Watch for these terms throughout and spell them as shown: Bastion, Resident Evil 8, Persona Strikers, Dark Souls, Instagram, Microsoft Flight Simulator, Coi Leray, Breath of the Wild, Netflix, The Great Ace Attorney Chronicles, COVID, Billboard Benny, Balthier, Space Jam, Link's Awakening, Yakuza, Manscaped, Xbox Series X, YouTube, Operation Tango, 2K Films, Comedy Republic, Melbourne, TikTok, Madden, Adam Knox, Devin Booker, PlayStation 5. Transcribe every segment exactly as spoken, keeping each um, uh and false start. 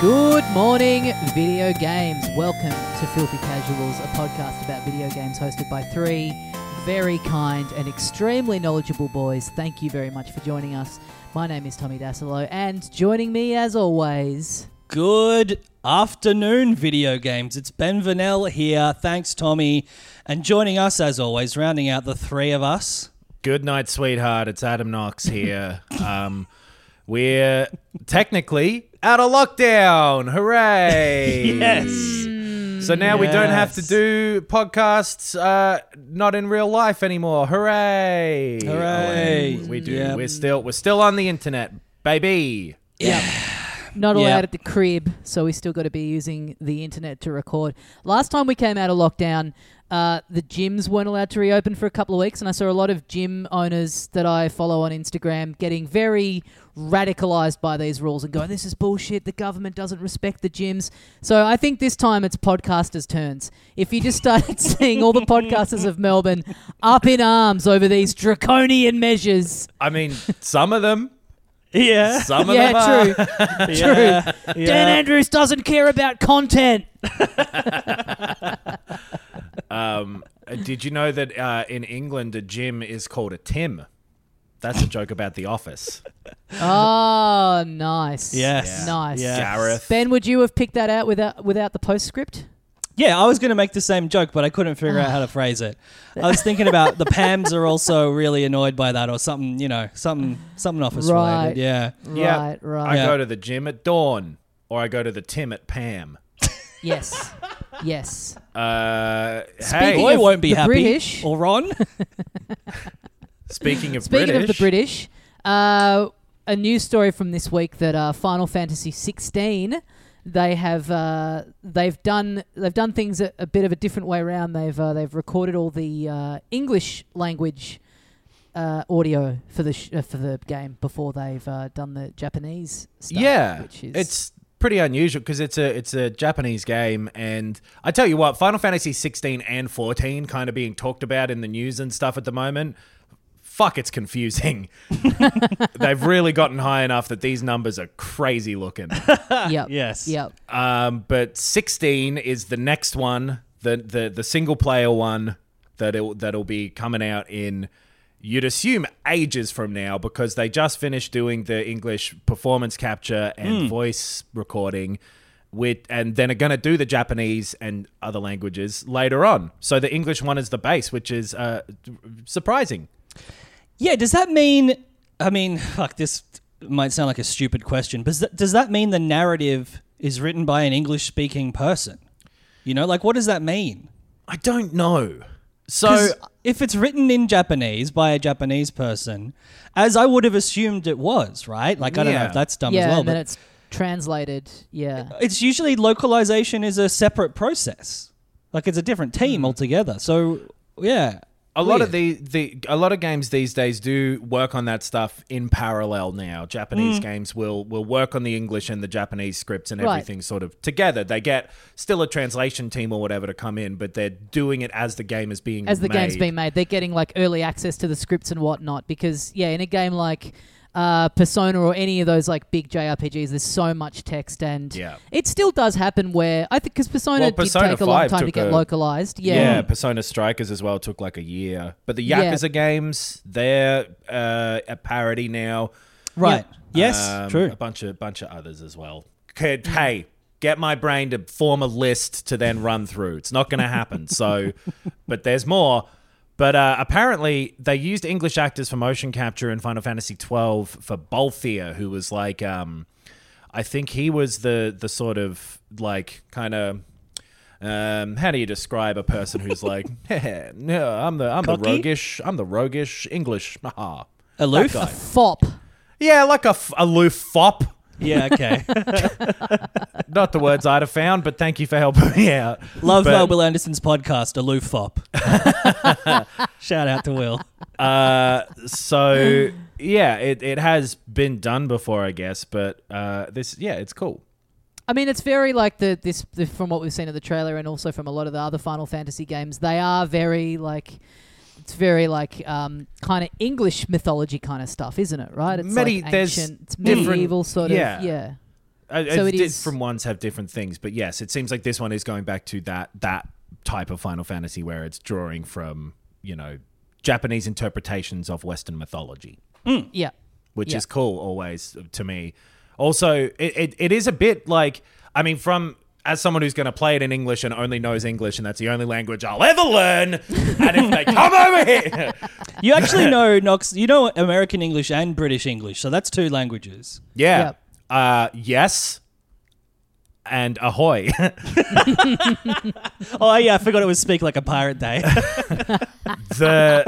Good morning, video games. Welcome to Filthy Casuals, a podcast about video games hosted by three very kind and extremely knowledgeable boys. Thank you very much for joining us. My name is Tommy Dasilo, and joining me as always... Good afternoon, video games. It's Ben Vanell here. Thanks, Tommy. And joining us as always, rounding out the three of us... Good night, sweetheart. It's Adam Knox here. um... We're technically out of lockdown. Hooray. Yes. So now yes. we don't have to do podcasts uh, not in real life anymore. Hooray. Hooray. Oh, we do. Yep. We're still we're still on the internet, baby. Yeah. Yep. Not allowed yep. at the crib, so we still got to be using the internet to record. Last time we came out of lockdown, uh, the gyms weren't allowed to reopen for a couple of weeks, and I saw a lot of gym owners that I follow on Instagram getting very radicalized by these rules and going, this is bullshit, the government doesn't respect the gyms. So I think this time it's podcasters' turns. If you just started seeing all the podcasters of Melbourne up in arms over these draconian measures. I mean, some of them. Yeah, Some of yeah, them true, are. true. Yeah. Dan yeah. Andrews doesn't care about content. um, did you know that uh, in England a gym is called a Tim? That's a joke about The Office. Oh, nice. Yes, yeah. nice. Yes. Gareth. Ben, would you have picked that out without without the postscript? Yeah, I was going to make the same joke, but I couldn't figure out how to phrase it. I was thinking about the Pams are also really annoyed by that or something, you know, something something office right. related. Yeah. Right, right. I yeah. go to the gym at dawn or I go to the Tim at Pam. Yes. Yes. Uh, hey. Boy won't be happy. British. Or Ron. Speaking of Speaking British. Speaking of the British, uh, a news story from this week that uh, Final Fantasy sixteen... They have uh, they've done they've done things a, a bit of a different way around. They've uh, they've recorded all the uh, English language uh, audio for the sh- uh, for the game before they've uh, done the Japanese stuff. Yeah, which is it's pretty unusual because it's a it's a Japanese game, and I tell you what, Final Fantasy sixteen and fourteen kind of being talked about in the news and stuff at the moment. Fuck, it's confusing. They've really gotten high enough that these numbers are crazy looking. Yep. Yes. Yep. Um, but sixteen is the next one, the the, the single player one that it'll, that'll be coming out in, you'd assume, ages from now because they just finished doing the English performance capture and mm. voice recording. With, and then are going to do the Japanese and other languages later on. So the English one is the base, which is uh, surprising. Yeah, does that mean... I mean, fuck, this might sound like a stupid question, but does that mean the narrative is written by an English-speaking person? You know, like, what does that mean? I don't know. So, if it's written in Japanese by a Japanese person, as I would have assumed it was, right? Like, I yeah. don't know if that's dumb yeah, as well. Yeah, but it's translated, yeah. It's usually localization is a separate process. Like, it's a different team mm. altogether. So, yeah... A lot Weird. of the, the a lot of games these days do work on that stuff in parallel now. Japanese mm. games will will work on the English and the Japanese scripts and right. everything sort of together. They get still a translation team or whatever to come in, but they're doing it as the game is being made. As the made. game's being made. They're getting like early access to the scripts and whatnot because, yeah, in a game like... Uh, Persona or any of those like big J R P Gs, there's so much text and yeah. it still does happen where I think because Persona, well, Persona did take a long time to get a, localized yeah. yeah Persona Strikers as well took like a year, but the Yakuza yeah. games, they're uh, a parody now, right? yeah. um, yes true a bunch of bunch of others as well. Could, hey get my brain to form a list to then run through. It's not going to happen. So but there's more. But uh, apparently they used English actors for motion capture in Final Fantasy twelve for Balthier, who was like um, I think he was the the sort of like kind of um, how do you describe a person who's like, hey, no, I'm the I'm Cocky? the roguish, I'm the roguish English, haha, aloof, a fop, yeah, like a f- aloof fop. Yeah, okay. Not the words I'd have found, but thank you for helping me out. Love but, uh, Will Anderson's podcast, Aloof Fop. Shout out to Will. Uh, so, yeah, it, it has been done before, I guess, but uh, this, yeah, it's cool. I mean, it's very like the this the, from what we've seen in the trailer and also from a lot of the other Final Fantasy games. They are very like... It's very like um, kind of English mythology kind of stuff, isn't it? Right? It's Medi- like ancient, it's medieval sort yeah. of, yeah. Uh, so it is. Different ones have different things, but yes, it seems like this one is going back to that that type of Final Fantasy where it's drawing from, you know, Japanese interpretations of Western mythology. Mm. Yeah, which yeah. is cool always to me. Also, it, it it is a bit like, I mean, from. As someone who's going to play it in English and only knows English and that's the only language I'll ever learn, and if they come over here... You actually know, Knox, you know American English and British English, so that's two languages. Yeah. Yep. Uh, yes. And ahoy. Oh, yeah, I forgot it was Speak Like a Pirate Day. the,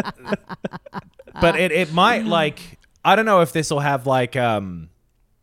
but it, it might, like... I don't know if this will have, like... um.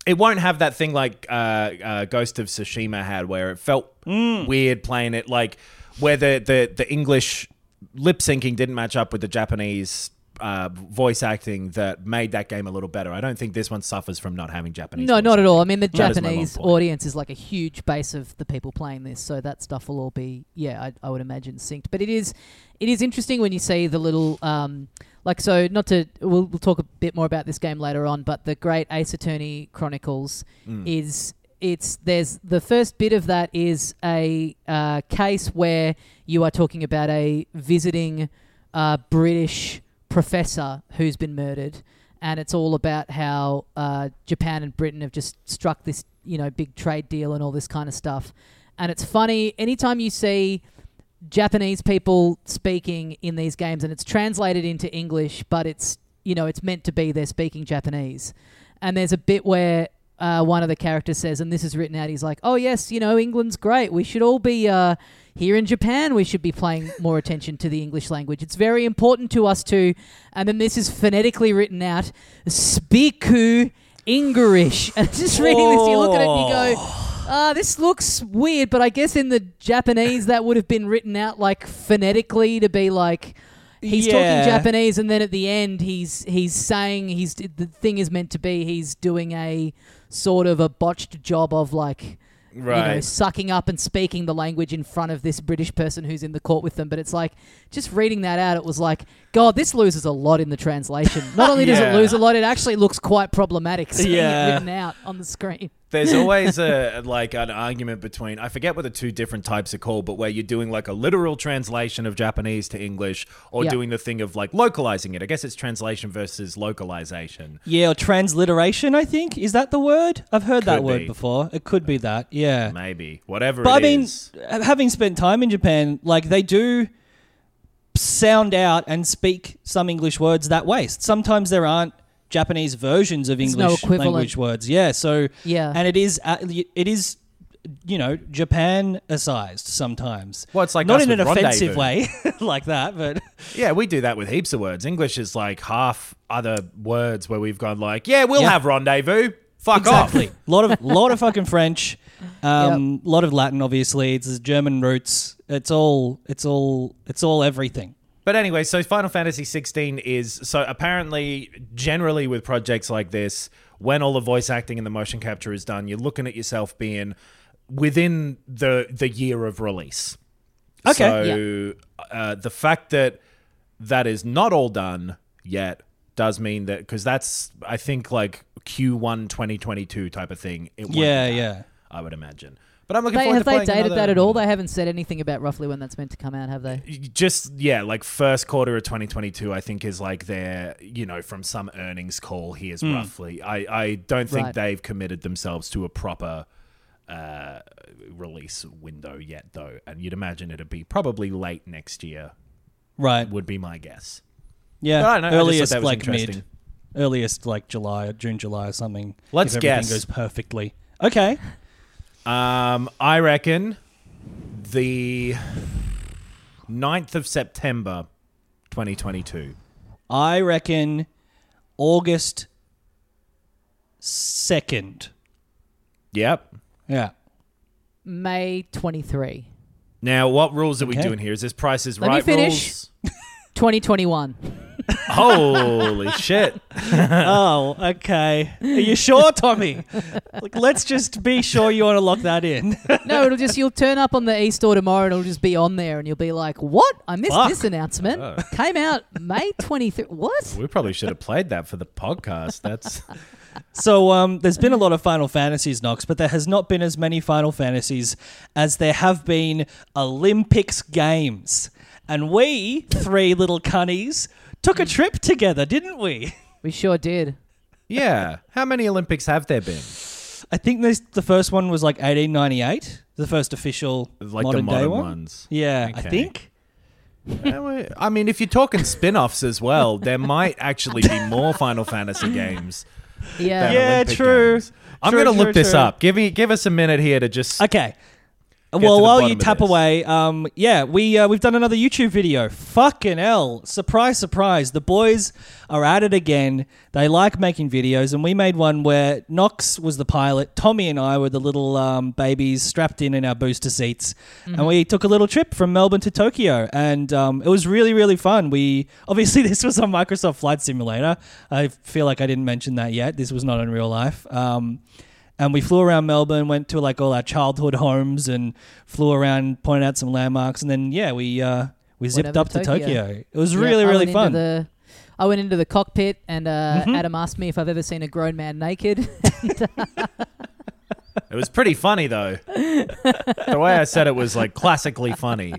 It won't have that thing like uh, uh, Ghost of Tsushima had where it felt mm. weird playing it, like where the, the, the English lip syncing didn't match up with the Japanese uh, voice acting that made that game a little better. I don't think this one suffers from not having Japanese. No, not at all. I mean, the Japanese audience is like a huge base of the people playing this, so that stuff will all be, yeah, I, I would imagine synced. But it is it is interesting when you see the little... Um, Like, so not to, we'll, we'll talk a bit more about this game later on, but The Great Ace Attorney Chronicles mm. is, it's, there's, the first bit of that is a uh, case where you are talking about a visiting uh, British professor who's been murdered. And it's all about how uh, Japan and Britain have just struck this, you know, big trade deal and all this kind of stuff. And it's funny, anytime you see... Japanese people speaking in these games and it's translated into English, but it's, you know, it's meant to be they're speaking Japanese. And there's a bit where uh, one of the characters says, and this is written out, he's like, oh yes, you know, England's great. We should all be uh, here in Japan. We should be paying more attention to the English language. It's very important to us too. And then this is phonetically written out, Spiku Ingerish. And just reading this, you look at it and you go... Uh, this looks weird, but I guess in the Japanese that would have been written out like phonetically to be like he's yeah. talking Japanese, and then at the end he's he's saying he's the thing is meant to be he's doing a sort of a botched job of like right. you know sucking up and speaking the language in front of this British person who's in the court with them. But it's like just reading that out, it was like God, this loses a lot in the translation. Not only yeah. does it lose a lot, it actually looks quite problematic seeing yeah. it written out on the screen. There's always a like an argument between, I forget what the two different types are called, but where you're doing like a literal translation of Japanese to English or yep. doing the thing of like localizing it. I guess it's translation versus localization. Yeah, or transliteration, I think. Is that the word? I've heard could that be. word before. It could be that, yeah. Maybe. Whatever but it I is. But I mean, having spent time in Japan, like they do sound out and speak some English words that way. Sometimes there aren't Japanese versions of English no language words, yeah. So, yeah, and it is, uh, it is, you know, Japanicized sometimes. Well, it's like not in an rendezvous. offensive way, like that, but yeah, we do that with heaps of words. English is like half other words where we've gone like, yeah, we'll yep. have rendezvous. Fuck exactly. off. A lot of lot of fucking French, um, yep. lot of Latin. Obviously, it's German roots. It's all, it's all, it's all everything. But anyway, so Final Fantasy sixteen is, so apparently generally with projects like this, when all the voice acting and the motion capture is done, you're looking at yourself being within the the year of release. Okay. So yeah. uh, the fact that that is not all done yet does mean that, because that's, I think, like Q one twenty twenty-two type of thing. It won't yeah, be done, yeah. I would imagine. But I'm looking they, forward have to they dated another... that at all? They haven't said anything about roughly when that's meant to come out, have they? Just, yeah, like first quarter of twenty twenty-two, I think is like their, you know, from some earnings call, here's mm. roughly. I, I don't think right. they've committed themselves to a proper uh, release window yet, though. And you'd imagine it'd be probably late next year. Right. Would be my guess. Yeah, I don't know. Earliest I like mid. Earliest like July, June, July or something. Let's if guess. Everything goes perfectly. Okay. Um, I reckon the ninth of September, twenty twenty-two. I reckon August second. Yep. Yeah. May twenty-third. Now, what rules are okay. we doing here? Is this Price is Let Right me finish. Rules? twenty twenty-one. Holy shit. Oh, okay. Are you sure, Tommy? Like, let's just be sure you want to lock that in. No, it'll just, you'll turn up on the e-store tomorrow and it'll just be on there and you'll be like, what? I missed Fuck. this announcement. Oh. Came out May twenty-third. What? We probably should have played that for the podcast. That's... So um, there's been a lot of Final Fantasies, Knox, but there has not been as many Final Fantasies as there have been Olympics games. And we, three little cunnies... took a trip together, didn't we? We sure did. Yeah. How many Olympics have there been? I think this, the first one was like eighteen ninety-eight, the first official like modern, the modern day one. Ones. Yeah, okay. I think. I mean, if you're talking spin-offs as well, there might actually be more Final Fantasy games. Yeah, yeah, Olympic true. Games. I'm going to look true. this up. Give me, give us a minute here to just. Okay. Get well, while you tap away, um, yeah, we, uh, we've done another YouTube video. Fucking hell. Surprise, surprise. The boys are at it again. They like making videos, and we made one where Knox was the pilot, Tommy and I were the little um, babies strapped in in our booster seats, mm-hmm. and we took a little trip from Melbourne to Tokyo, and um, it was really, really fun. We obviously, this was on Microsoft Flight Simulator. I feel like I didn't mention that yet. This was not in real life. Um And we flew around Melbourne, went to like all our childhood homes and flew around, pointed out some landmarks. And then, yeah, we uh, we zipped Whatever up to Tokyo. Tokyo. It was yeah, really, really I fun. The, I went into the cockpit and uh, mm-hmm. Adam asked me if I've ever seen a grown man naked. It was pretty funny, though. The way I said it was like classically funny.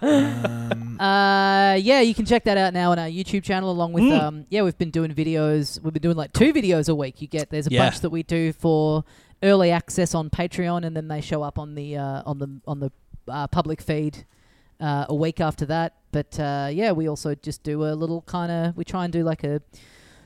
um, uh, yeah, you can check that out now on our YouTube channel along with... Mm. Um, yeah, we've been doing videos. We've been doing like two videos a week. You get There's a yeah. bunch that we do for early access on Patreon, and then they show up on the uh, on the, on the uh, public feed uh, a week after that. But uh, yeah, we also just do a little kind of... We try and do like a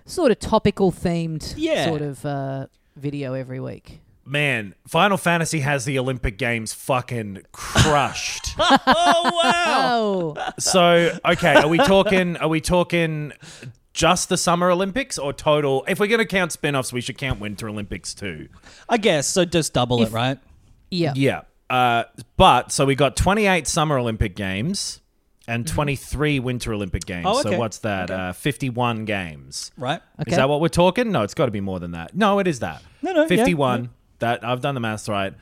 sort of topical themed yeah. sort of... Uh, video every week. Man, Final Fantasy has the Olympic Games fucking crushed. Oh wow. So, okay, are we talking are we talking just the Summer Olympics or total? If we're going to count spin-offs, we should count Winter Olympics too. I guess, so just double if, it, right? Yeah. Yeah. Uh, but so we got twenty-eight Summer Olympic Games and twenty-three Winter Olympic Games. Oh, okay. So what's that? Okay. Uh, fifty-one games. Right. Okay. Is that what we're talking? No, it's got to be more than that. No, it is that. No, no. fifty-one. Yeah. That I've done the maths right.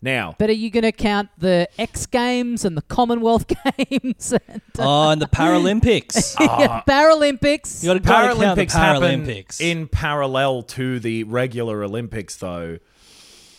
Now. But are you going to count the X Games and the Commonwealth Games? And, uh, oh, and the Paralympics. oh. Paralympics. You got to count the Paralympics. In parallel to the regular Olympics, though,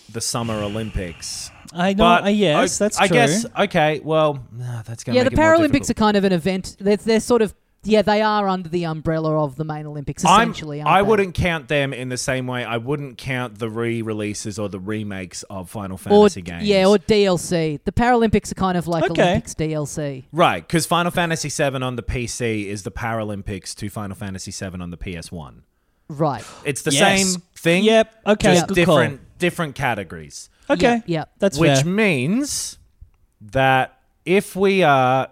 the Summer Olympics. I know. But, uh, yes, that's I true. I guess. Okay. Well, nah, that's going to. Yeah, make the it Paralympics more are kind of an event. They're, they're sort of. Yeah, they are under the umbrella of the main Olympics. Essentially, I'm, aren't I they? Wouldn't count them in the same way. I wouldn't count the re-releases or the remakes of Final Fantasy or, games. Yeah, or D L C. The Paralympics are kind of like okay. Olympics D L C. Right, because Final Fantasy seven on the P C is the Paralympics to Final Fantasy seven on the P S one. Right. It's the yes. same thing. Yep. Okay. Just yep. different Good call. different categories. Okay. Yeah, that's fair. Which means that if we are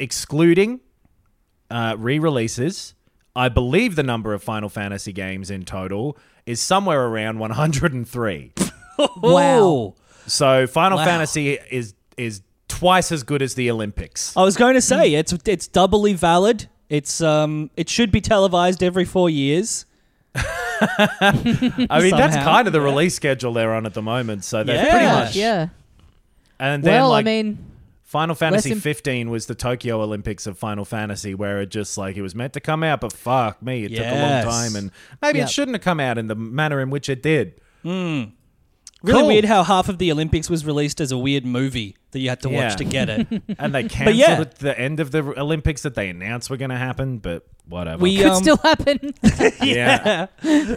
excluding uh, re-releases, I believe the number of Final Fantasy games in total is somewhere around one hundred three. Wow. So Final wow. Fantasy is is twice as good as the Olympics. I was going to say it's it's doubly valid. It's um it should be televised every four years. I mean, somehow. That's kind of the yeah. release schedule they're on at the moment, so that's yeah. pretty much. Yeah. And then, well, like, I mean, Final Fantasy imp- fifteen was the Tokyo Olympics of Final Fantasy, where it just like it was meant to come out, but fuck me, it yes. took a long time, and maybe yep. it shouldn't have come out in the manner in which it did. Mm. Really cool. Weird how half of the Olympics was released as a weird movie that you had to yeah. watch to get it, and they cancelled yeah. at the end of the Olympics that they announced were going to happen, but. Whatever. We, Could um, still happen. yeah.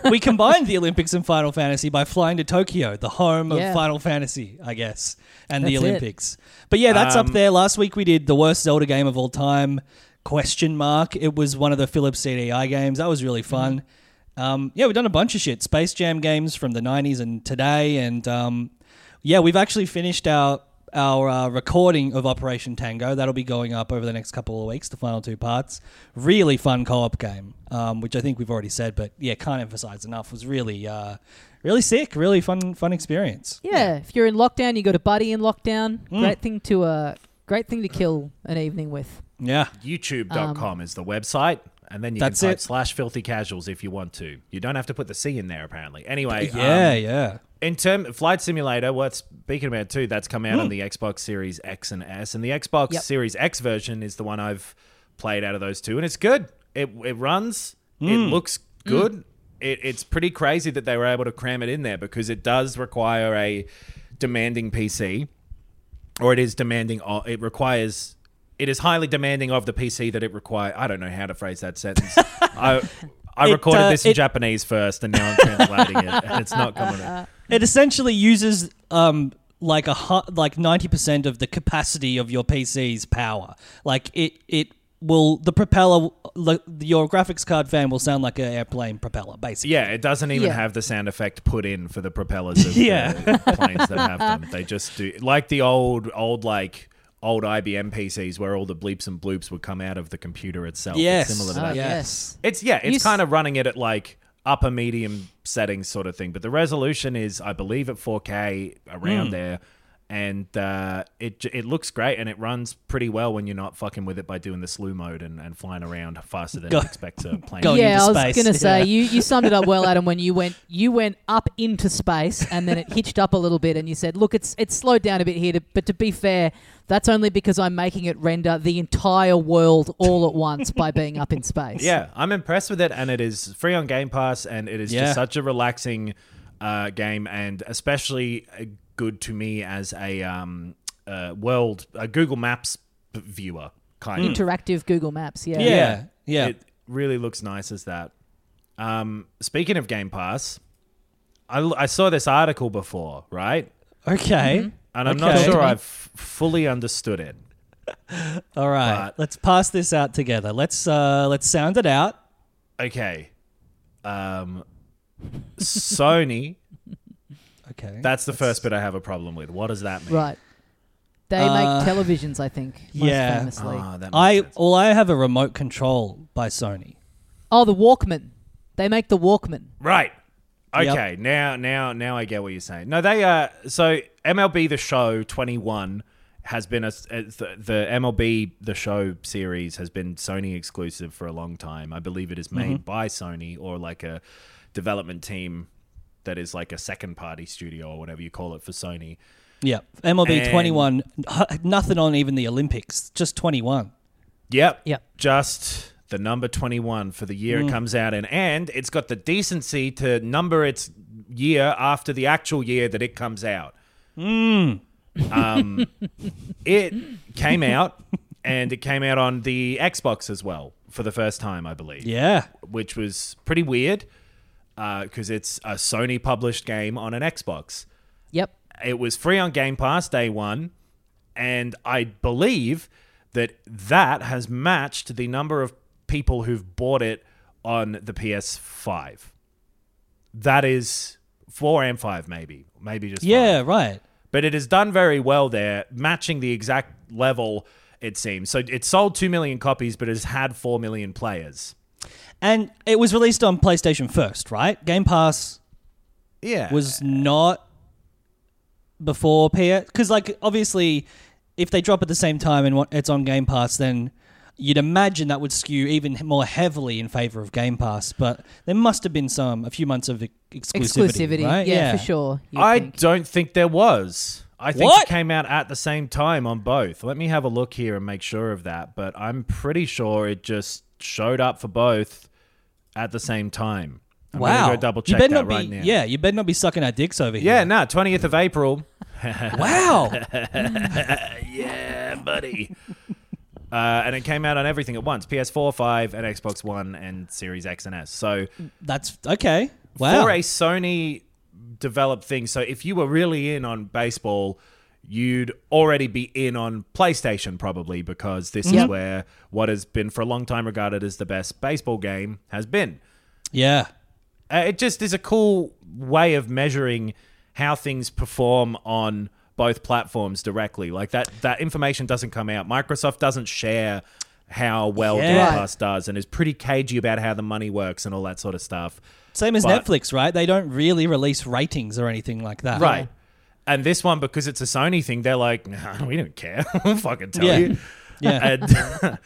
We combined the Olympics and Final Fantasy by flying to Tokyo, the home yeah. of Final Fantasy, I guess, and that's the Olympics. It. But yeah, that's um, up there. Last week we did the worst Zelda game of all time, question mark. It was one of the Philips C D I games. That was really fun. Mm-hmm. Um, yeah, we've done a bunch of shit. Space Jam games from the nineties and today. And um, yeah, we've actually finished our our uh, recording of Operation Tango. That'll be going up over the next couple of weeks, the final two parts. Really fun co-op game, um, which I think we've already said, but yeah, can't emphasize enough. It was really... Uh, Really sick, really fun, fun experience. Yeah, yeah, if you're in lockdown, you got a buddy in lockdown. Mm. Great thing to uh, great thing to kill an evening with. Yeah, YouTube dot com um, is the website, and then you can type it. slash filthy casuals if you want to. You don't have to put the C in there, apparently. Anyway, yeah, um, yeah. In term Flight Simulator, well, speaking about too, that's come out mm. on the Xbox Series X and S, and the Xbox yep. Series X version is the one I've played out of those two, and it's good. It it runs, mm. it looks good. Mm. It, it's pretty crazy that they were able to cram it in there because it does require a demanding P C, or it is demanding. It requires. It is highly demanding of the P C that it requires. I don't know how to phrase that sentence. I I it, recorded uh, this in it, Japanese first, and now I'm translating it, and it's not coming out. It essentially uses um like a like ninety percent of the capacity of your P C's power. Like it it. Will the propeller, your graphics card fan will sound like an airplane propeller, basically. Yeah, it doesn't even yeah. have the sound effect put in for the propellers of yeah. the planes that have them. They just do, like the old, old like, old I B M P Cs where all the bleeps and bloops would come out of the computer itself. Yes. It's similar to oh, that. Yes. It's, yeah, it's you kind of running it at like upper medium settings sort of thing. But the resolution is, I believe, at four K around mm. there. And uh, it it looks great, and it runs pretty well when you're not fucking with it by doing the slew mode and, and flying around faster than you expect to plane. Yeah, I was gonna say yeah. you, you summed it up well, Adam. When you went you went up into space, and then it hitched up a little bit, and you said, "Look, it's it's slowed down a bit here, to, but to be fair, that's only because I'm making it render the entire world all at once by being up in space." Yeah, I'm impressed with it, and it is free on Game Pass, and it is yeah. just such a relaxing uh, game, and especially. Uh, good to me as a um, uh, world, a Google Maps viewer kind mm. of interactive Google Maps. Yeah, yeah, yeah. It really looks nice as that. Um, speaking of Game Pass, I, I saw this article before, right? Okay, mm-hmm. and I'm okay. not sure I've fully understood it. All right, let's pass this out together. Let's uh, let's sound it out. Okay, um, Sony. Okay. That's the that's... first bit I have a problem with. What does that mean? Right. They uh, make televisions, I think, most yeah. famously. Oh, that makes I sense. Well, I have a remote control by Sony. Oh, the Walkman. They make the Walkman. Right. Okay. Yep. Now now now I get what you're saying. No, they uh so M L B The Show twenty-one has been a, a the M L B The Show series has been Sony exclusive for a long time. I believe it is made mm-hmm. by Sony or like a development team. That is like a second party studio or whatever you call it for Sony. Yeah. M L B and twenty-one. Nothing on even the Olympics. Just twenty-one. Yep. Yep. Just the number twenty-one for the year mm. it comes out in. And it's got the decency to number its year after the actual year that it comes out. Mm. Um, it came out and it came out on the Xbox as well for the first time, I believe. Yeah. Which was pretty weird. Because uh, it's a Sony-published game on an Xbox. Yep. It was free on Game Pass day one, and I believe that that has matched the number of people who've bought it on the P S five. That is four and five, maybe. Maybe just Yeah, five. Right. But it has done very well there, matching the exact level, it seems. So it sold two million copies, but it has had four million players. And it was released on PlayStation first, right? Game Pass yeah. was not before P S... Because, like, obviously, if they drop at the same time and it's on Game Pass, then you'd imagine that would skew even more heavily in favour of Game Pass. But there must have been some, a few months of exclusivity, Exclusivity, right? yeah, yeah, for sure. I think. don't think there was. I think what? it came out at the same time on both. Let me have a look here and make sure of that. But I'm pretty sure it just... showed up for both at the same time. I'm wow. Go double check that not right be, now. Yeah, you better not be sucking our dicks over here. Yeah, no, nah, twentieth of April. Wow. Yeah, buddy. uh, and it came out on everything at once. P S four, five, and Xbox One, and Series X and S. So that's okay. Wow. For a Sony developed thing. So if you were really in on baseball, you'd already be in on PlayStation probably because this yep. is where what has been for a long time regarded as the best baseball game has been. Yeah. Uh, it just is a cool way of measuring how things perform on both platforms directly. Like that, that information doesn't come out. Microsoft doesn't share how well yeah. Game Pass does and is pretty cagey about how the money works and all that sort of stuff. Same as but, Netflix, right? They don't really release ratings or anything like that. Right. And this one, because it's a Sony thing, they're like, nah, we don't care. We'll fucking tell yeah. you. Yeah.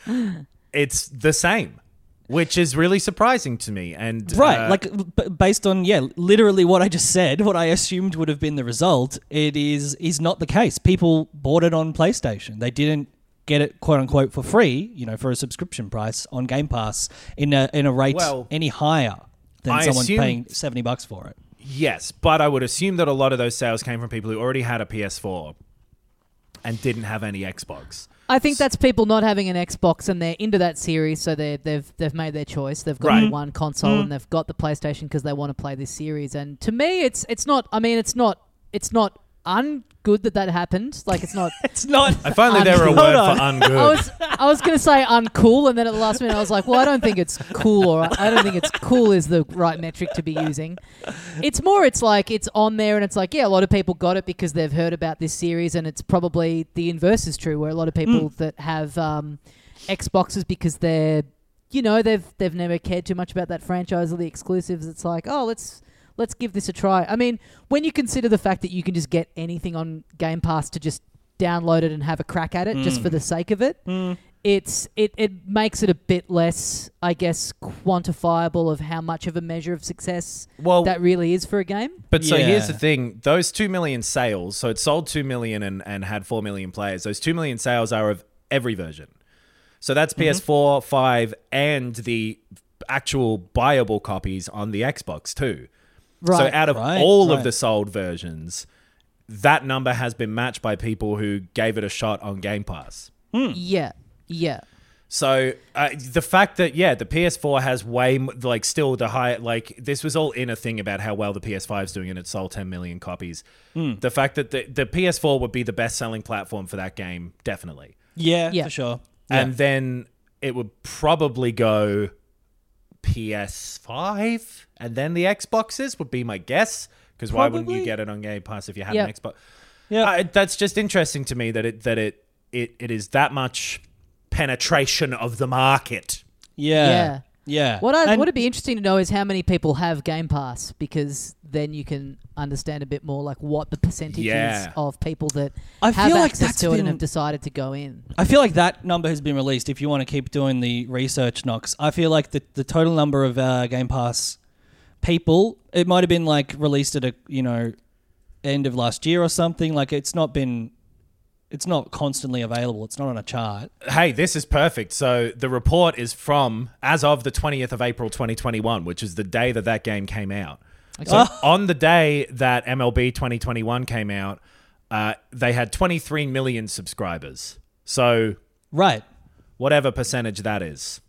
And it's the same. Which is really surprising to me. And right, uh, like b- based on, yeah, literally what I just said, what I assumed would have been the result, it is is not the case. People bought it on PlayStation. They didn't get it, quote-unquote, for free, you know, for a subscription price on Game Pass in a in a rate well, any higher than I someone assume, paying seventy bucks for it. Yes, but I would assume that a lot of those sales came from people who already had a P S four and didn't have any Xbox. I think that's people not having an Xbox and they're into that series, so they've they've made their choice. They've got right. the one console mm. and they've got the PlayStation because they want to play this series. And to me, it's it's not. I mean, it's not. It's not ungood that that happened. Like it's not. it's not. If only there were a word for ungood. I was I was going to say uncool, and then at the last minute I was like, well, I don't think it's cool, or I don't think it's cool is the right metric to be using. It's more. It's like it's on there, and it's like yeah, a lot of people got it because they've heard about this series, and it's probably the inverse is true, where a lot of people mm. that have um, Xboxes because they're you know they've they've never cared too much about that franchise or the exclusives. It's like oh, let's. Let's give this a try. I mean, when you consider the fact that you can just get anything on Game Pass to just download it and have a crack at it mm. just for the sake of it, mm. it's it, it makes it a bit less, I guess, quantifiable of how much of a measure of success well, that really is for a game. But yeah. so here's the thing. Those two million sales, so it sold two million and, and had four million players. Those two million sales are of every version. So that's mm-hmm. P S four, five, and the actual buyable copies on the Xbox too. Right, so out of right, all right. of the sold versions, that number has been matched by people who gave it a shot on Game Pass. Mm. Yeah, yeah. So uh, the fact that, yeah, the P S four has way, like still the high, like this was all in a thing about how well the P S five is doing and it sold ten million copies. Mm. The fact that the, the P S four would be the best selling platform for that game, definitely. Yeah, yeah. for sure. And yeah. then it would probably go... P S five and then the Xboxes would be my guess because why wouldn't you get it on Game Pass if you had yep. an Xbox? Yeah, uh, that's just interesting to me that it that it, it it is that much penetration of the market. Yeah, yeah, yeah. What I would be interesting to know is how many people have Game Pass because then you can understand a bit more like what the percentage yeah. is of people that I have feel access like to been, it and have decided to go in. I feel like that number has been released if you want to keep doing the research, Knox. I feel like the, the total number of uh, Game Pass people, it might have been like released at a, you know, end of last year or something. Like it's not been, it's not constantly available. It's not on a chart. Hey, this is perfect. So the report is from as of the twentieth of April, twenty twenty-one, which is the day that that game came out. So oh. on the day that M L B twenty twenty-one came out, uh, they had twenty-three million subscribers. So right, whatever percentage that is,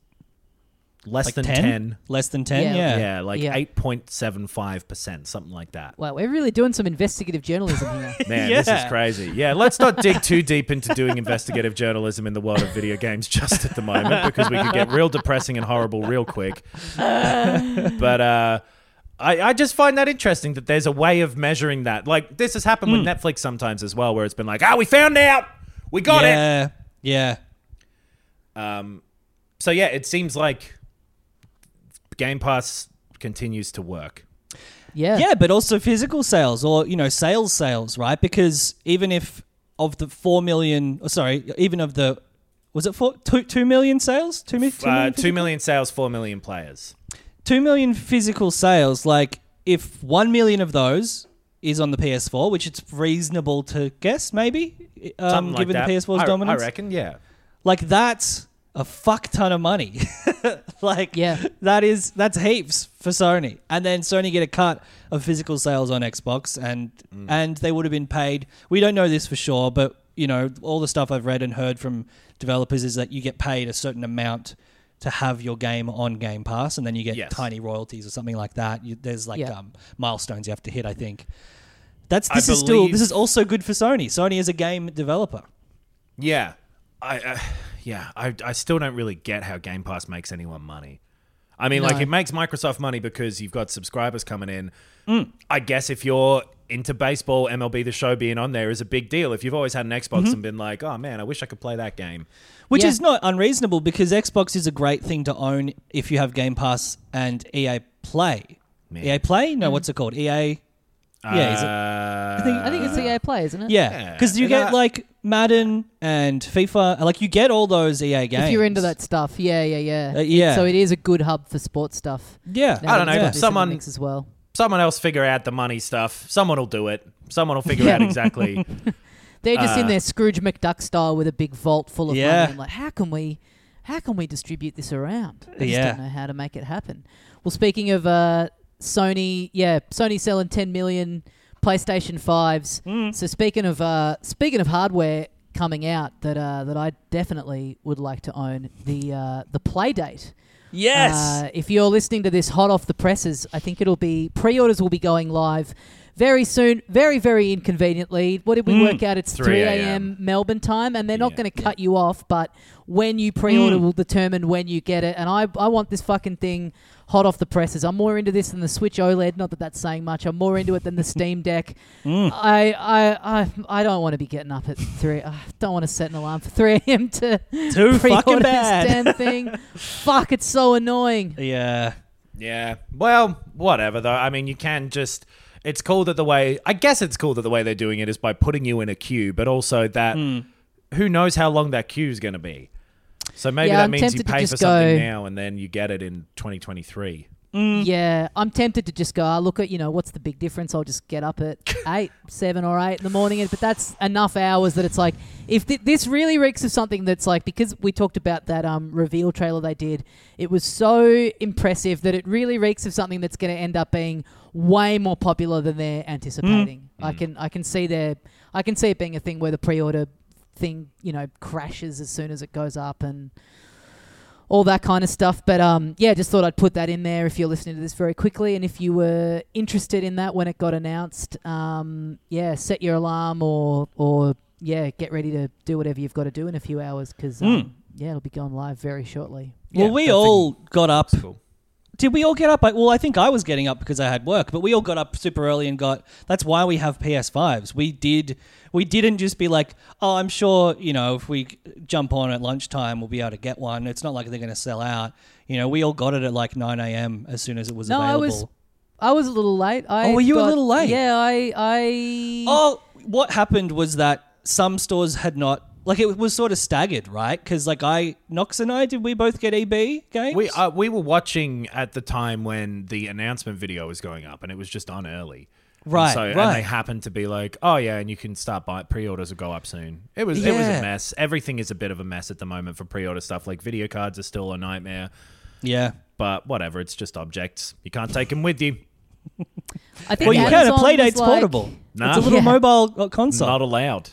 less like than ten? ten, less than ten, yeah, yeah, yeah like eight point seven five percent, something like that. Wow, we're really doing some investigative journalism here. Man, yeah. this is crazy. Yeah, let's not dig too deep into doing investigative journalism in the world of video games just at the moment because we could get real depressing and horrible real quick. but. uh I, I just find that interesting that there's a way of measuring that. Like, this has happened mm. with Netflix sometimes as well, where it's been like, ah, oh, we found out! We got yeah. it! Yeah, yeah. Um, so, yeah, it seems like Game Pass continues to work. Yeah. Yeah, but also physical sales or, you know, sales sales, right? Because even if of the four million... Oh, sorry, even of the... Was it four, two, two million sales? Two, two, million, uh, two million sales, four million players. two million physical sales, like if one million of those is on the P S four, which it's reasonable to guess maybe, um, like given that. the P S four's I, dominance. I reckon, yeah. Like that's a fuck ton of money. like yeah. that is, that's heaps for Sony. And then Sony get a cut of physical sales on Xbox and mm. and they would have been paid. We don't know this for sure, but you know, all the stuff I've read and heard from developers is that you get paid a certain amount to have your game on Game Pass, and then you get yes. tiny royalties or something like that. You, there's like yeah. um, milestones you have to hit, I think. That's this I is still this is also good for Sony. Sony is a game developer. Yeah, I uh, yeah I I still don't really get how Game Pass makes anyone money. I mean, no. like, it makes Microsoft money because you've got subscribers coming in. Mm. I guess if you're into baseball, M L B The Show being on there is a big deal. If you've always had an Xbox mm-hmm. and been like, oh, man, I wish I could play that game. Which yeah. is not unreasonable, because Xbox is a great thing to own if you have Game Pass and E A Play. Man. E A Play? No, mm. what's it called? E A... Yeah, is it? Uh, I, think, I think it's E A Play, isn't it? Yeah, because yeah. you get like Madden and FIFA, like you get all those E A games. If you're into that stuff, yeah, yeah, yeah. Uh, yeah. It, so it is a good hub for sports stuff. Yeah, I don't know. Yeah. Someone as well. Someone else figure out the money stuff. Someone will do it. Someone will figure yeah. out exactly. They're just uh, in their Scrooge McDuck style with a big vault full of yeah. money. And like, how can we, how can we distribute this around? I just yeah. don't know how to make it happen. Well, speaking of. Uh, Sony, yeah, Sony selling ten million PlayStation fives. Mm. So speaking of uh, speaking of hardware coming out that uh, that I definitely would like to own, the uh, the Playdate. Yes. Uh, if you're listening to this hot off the presses, I think it'll be pre-orders will be going live very soon, very very inconveniently. What did we mm. work out? It's three a.m. Melbourne time, and they're not yeah. going to cut yeah. you off, but when you pre-order mm. will determine when you get it. And I I want this fucking thing hot off the presses. I'm more into this than the Switch OLED. Not that that's saying much. I'm more into it than the Steam Deck. Mm. I, I I I don't want to be getting up at three. I don't want to set an alarm for three a.m. to Too pre-order this damn thing. Fuck, it's so annoying. Yeah. Yeah. Well, whatever though. I mean, you can just... It's cool that the way... I guess it's cool that the way they're doing it is by putting you in a queue, but also that... Mm. Who knows how long that queue is going to be. So maybe yeah, that I'm means you pay for something go, now and then you get it in twenty twenty-three. Mm. Yeah, I'm tempted to just go, I look at, you know, what's the big difference? I'll just get up at eight, seven or eight in the morning. But that's enough hours that it's like, if th- this really reeks of something that's like, because we talked about that um, reveal trailer they did, it was so impressive that it really reeks of something that's going to end up being way more popular than they're anticipating. Mm. I can I can see their, I can see it being a thing where the pre-order thing, you know, crashes as soon as it goes up and all that kind of stuff. But um, yeah, just thought I'd put that in there if you're listening to this very quickly. And if you were interested in that when it got announced, um, yeah, set your alarm or, or yeah, get ready to do whatever you've got to do in a few hours because, um, mm. yeah, it'll be going live very shortly. Well, yeah, we all got up. Cool. Did we all get up? I, well, I think I was getting up because I had work, but we all got up super early and got... That's why we have P S fives. We did... We didn't just be like, oh, I'm sure, you know, if we jump on at lunchtime, we'll be able to get one. It's not like they're going to sell out. You know, we all got it at like nine a.m. as soon as it was no, available. I was, I was a little late. I oh, were you got, a little late? Yeah, I, I... Oh, what happened was that some stores had not... Like, it was sort of staggered, right? Because, like, I... Knox and I, did we both get E B games? We uh, we were watching at the time when the announcement video was going up, and it was just on early. Right, and so, right. And they happened to be like, oh, yeah, and you can start buying... Pre-orders will go up soon. It was yeah. It was a mess. Everything is a bit of a mess at the moment for pre-order stuff. Like, video cards are still a nightmare. Yeah. But whatever, it's just objects. You can't take them with you. I think well, you Amazon can. A Playdate's like... portable. Nah. It's a little yeah. mobile console. Not allowed.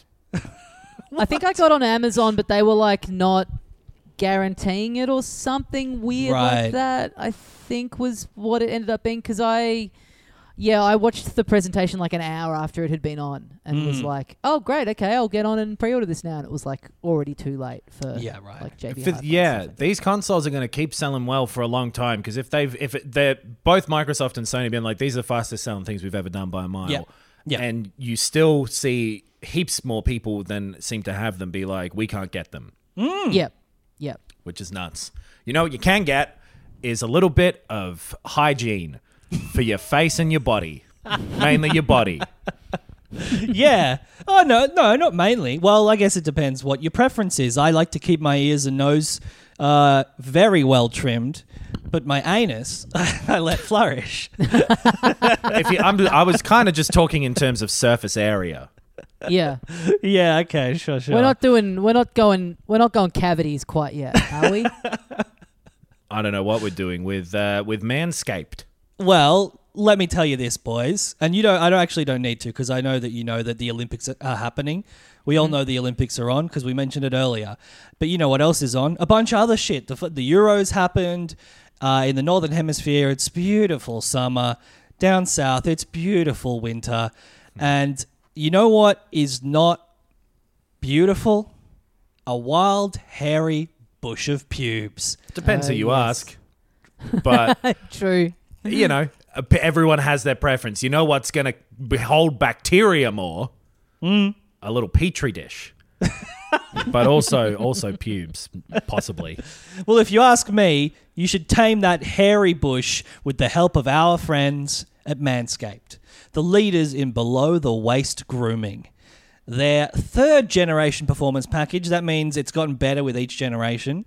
I think I got on Amazon, but they were like not guaranteeing it or something weird right. like that, I think was what it ended up being. Because I, yeah, I watched the presentation like an hour after it had been on and mm. was like, oh, great, okay, I'll get on and pre-order this now. And it was like already too late for yeah, right. like J B. Yeah, these consoles are going to keep selling well for a long time because if they've, if it, they're both Microsoft and Sony have been like, these are the fastest selling things we've ever done by a mile. Yeah. Yeah. And you still see heaps more people than seem to have them be like, we can't get them. Mm. Yep, yep. Which is nuts. You know what you can get is a little bit of hygiene for your face and your body. Mainly your body. yeah. Oh, no, no, not mainly. Well, I guess it depends what your preference is. I like to keep my ears and nose uh, very well trimmed. But my anus, I let flourish. if you, I'm, I was kind of just talking in terms of surface area. Yeah. Yeah. Okay. Sure. Sure. We're not doing. We're not going. We're not going cavities quite yet, are we? I don't know what we're doing with uh, with Manscaped. Well, let me tell you this, boys, and you don't. I don't actually don't need to because I know that you know that the Olympics are happening. We all know the Olympics are on because we mentioned it earlier. But you know what else is on? A bunch of other shit. The the Euros happened. Uh, in the Northern Hemisphere, it's beautiful summer. Down south, it's beautiful winter. And you know what is not beautiful? A wild, hairy bush of pubes. Depends oh, who you yes. ask. But true. You know, everyone has their preference. You know what's going to hold bacteria more? Mm. A little petri dish. But also also pubes, possibly. Well, if you ask me, you should tame that hairy bush with the help of our friends at Manscaped, the leaders in below-the-waist grooming. Their third-generation performance package, that means it's gotten better with each generation,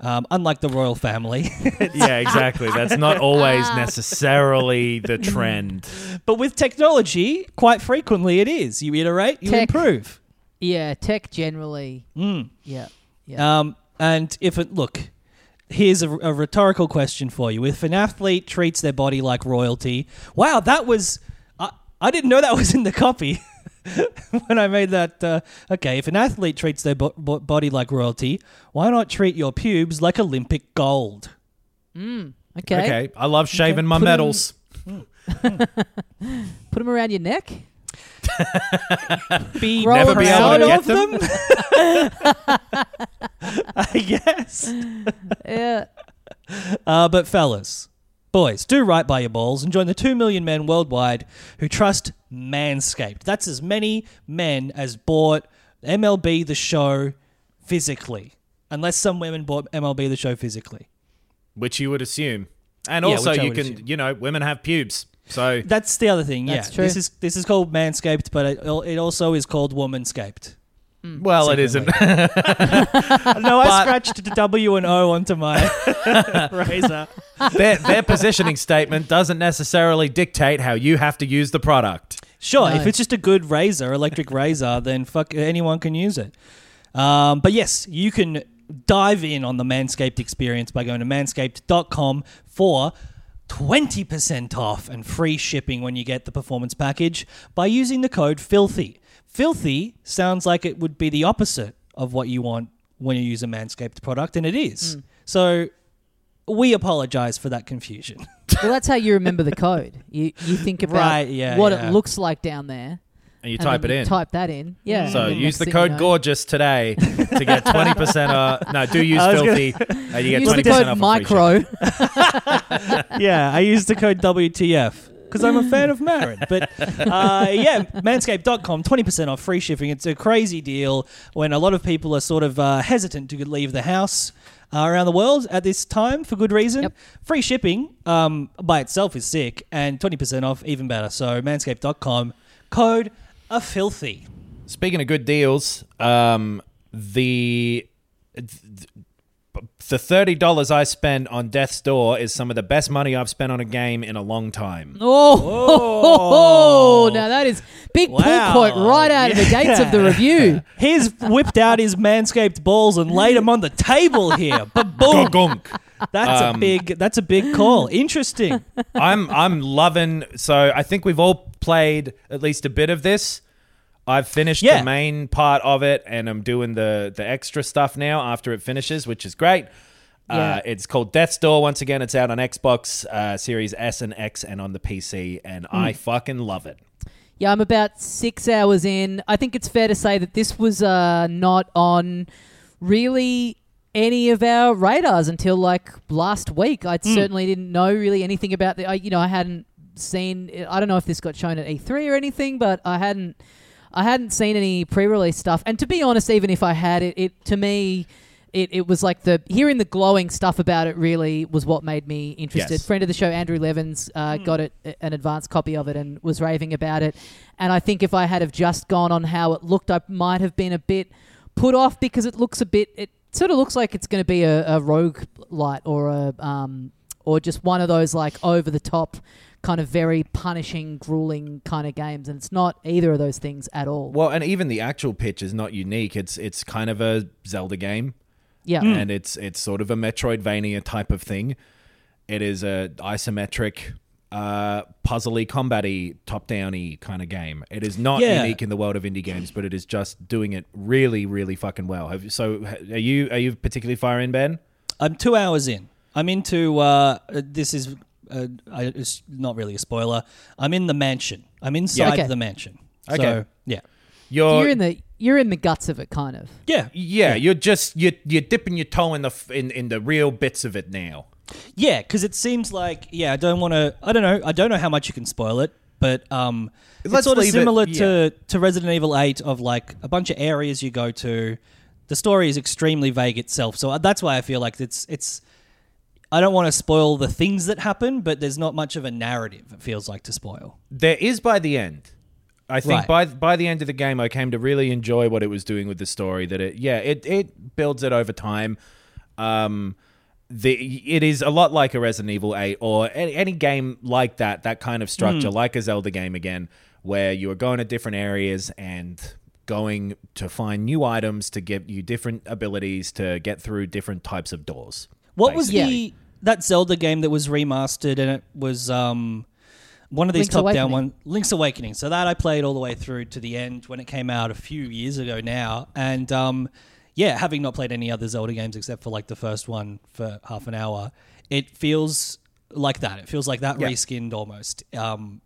um, unlike the royal family. Yeah, exactly. That's not always necessarily the trend. But with technology, quite frequently it is. You iterate, you tech. improve. Yeah, tech generally. Mm. Yeah, yeah. Um, and if it, look, here's a, a rhetorical question for you. If an athlete treats their body like royalty, wow, that was, I, I didn't know that was in the copy when I made that. Uh, okay, if an athlete treats their bo- bo- body like royalty, why not treat your pubes like Olympic gold? Mm, okay. Okay, I love shaving okay. my Put medals. Them. Put them around your neck. be Never be able to get them, them? I guess. Yeah. Uh, but fellas, boys, do right by your balls and join the two million men worldwide who trust Manscaped. That's as many men as bought M L B The Show physically. Unless some women bought M L B The Show physically. Which you would assume. And yeah, also you can, assume. you know, women have pubes. So that's the other thing. Yeah, this is this is called Manscaped, but it, it also is called Womanscaped. Mm. Well, secondly. It isn't. No, I but scratched the W and O onto my razor. Their, their positioning statement doesn't necessarily dictate how you have to use the product. Sure, no. If it's just a good razor, electric razor, then fuck anyone can use it. Um, but yes, you can dive in on the Manscaped experience by going to manscaped dot com for twenty percent off and free shipping when you get the performance package by using the code FILTHY. Filthy sounds like it would be the opposite of what you want when you use a Manscaped product, and it is. Mm. So we apologize for that confusion. Well, that's how you remember the code. You you think about right, yeah, what yeah. it looks like down there. And you and type it you in. Type that in. Yeah. So use the code you know. GORGEOUS today to get twenty percent off. No, do use filthy gonna, and you get twenty percent off. Micro. Yeah, I use the code W T F because I'm a fan of Marin. But uh, yeah, manscaped dot com, twenty percent off, free shipping. It's a crazy deal when a lot of people are sort of uh, hesitant to leave the house uh, around the world at this time for good reason. Yep. Free shipping um, by itself is sick, and twenty percent off even better. So manscaped dot com, code A filthy. Speaking of good deals, um, the th- the thirty dollars I spend on Death's Door is some of the best money I've spent on a game in a long time. Oh, oh. Now that is big wow. pull quote right out yeah. of the gates of the review. He's whipped out his Manscaped balls and laid them on the table here. Ba-boom. That's um, a big. That's a big call. Interesting. I'm I'm loving. So I think we've all played at least a bit of this. I've finished yeah. the main part of it, and I'm doing the the extra stuff now after it finishes, which is great. Yeah. Uh, it's called Death's Door. Once again, it's out on Xbox uh, Series S and X, and on the P C. And mm. I fucking love it. Yeah, I'm about six hours in. I think it's fair to say that this was uh, not on really any of our radars until like last week. I mm. certainly didn't know really anything about the. I, you know, I hadn't seen. I don't know if this got shown at E three or anything, but I hadn't. I hadn't seen any pre-release stuff. And to be honest, even if I had it, it to me, it, it was like the hearing the glowing stuff about it really was what made me interested. Yes. Friend of the show, Andrew Levins, uh, mm. got it, an advanced copy of it and was raving about it. And I think if I had have just gone on how it looked, I might have been a bit put off because it looks a bit. It sort of looks like it's going to be a, a roguelite or a um, or just one of those like over the top kind of very punishing, grueling kind of games, and it's not either of those things at all. Well, and even the actual pitch is not unique. It's it's kind of a Zelda game, yeah, mm. and it's it's sort of a Metroidvania type of thing. It is a isometric, uh, puzzly, combat-y, top-down-y kind of game. It is not yeah. unique in the world of indie games, but it is just doing it really, really fucking well. Have you, so, are you are you particularly far in, Ben? I'm two hours in. I'm into uh, this is. Uh, I, it's not really a spoiler. I'm in the mansion. I'm inside okay. the mansion. So, okay. Yeah. You're, you're in the you're in the guts of it, kind of. Yeah. Yeah. yeah. You're just you're, you're dipping your toe in the in, in the real bits of it now. Yeah, because it seems like yeah, I don't want to. I don't know. I don't know how much you can spoil it, but um, Let's it's sort of similar it, yeah. to, to Resident Evil eight of like a bunch of areas you go to. The story is extremely vague itself, so that's why I feel like it's it's. I don't want to spoil the things that happen, but there's not much of a narrative, it feels like, to spoil. There is by the end. I think right. by by the end of the game, I came to really enjoy what it was doing with the story. That it, yeah, it it builds it over time. Um, the it is a lot like a Resident Evil eight or any, any game like that, that kind of structure, mm. like a Zelda game again, where you are going to different areas and going to find new items to give you different abilities to get through different types of doors. What basically. was the... That Zelda game that was remastered and it was um, one of these top-down ones, Link's Awakening. So that I played all the way through to the end when it came out a few years ago now. And um, yeah, having not played any other Zelda games except for like the first one for half an hour, it feels like that. It feels like that yeah. reskinned almost. Um,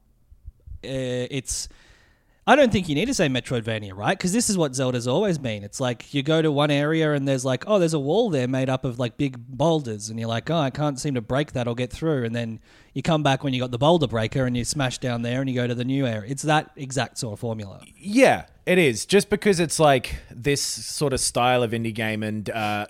it's... I don't think you need to say Metroidvania, right? Because this is what Zelda's always been. It's like you go to one area and there's like, oh, there's a wall there made up of like big boulders. And you're like, oh, I can't seem to break that or get through. And then you come back when you got the boulder breaker and you smash down there and you go to the new area. It's that exact sort of formula. Yeah, it is. Just because it's like this sort of style of indie game and uh,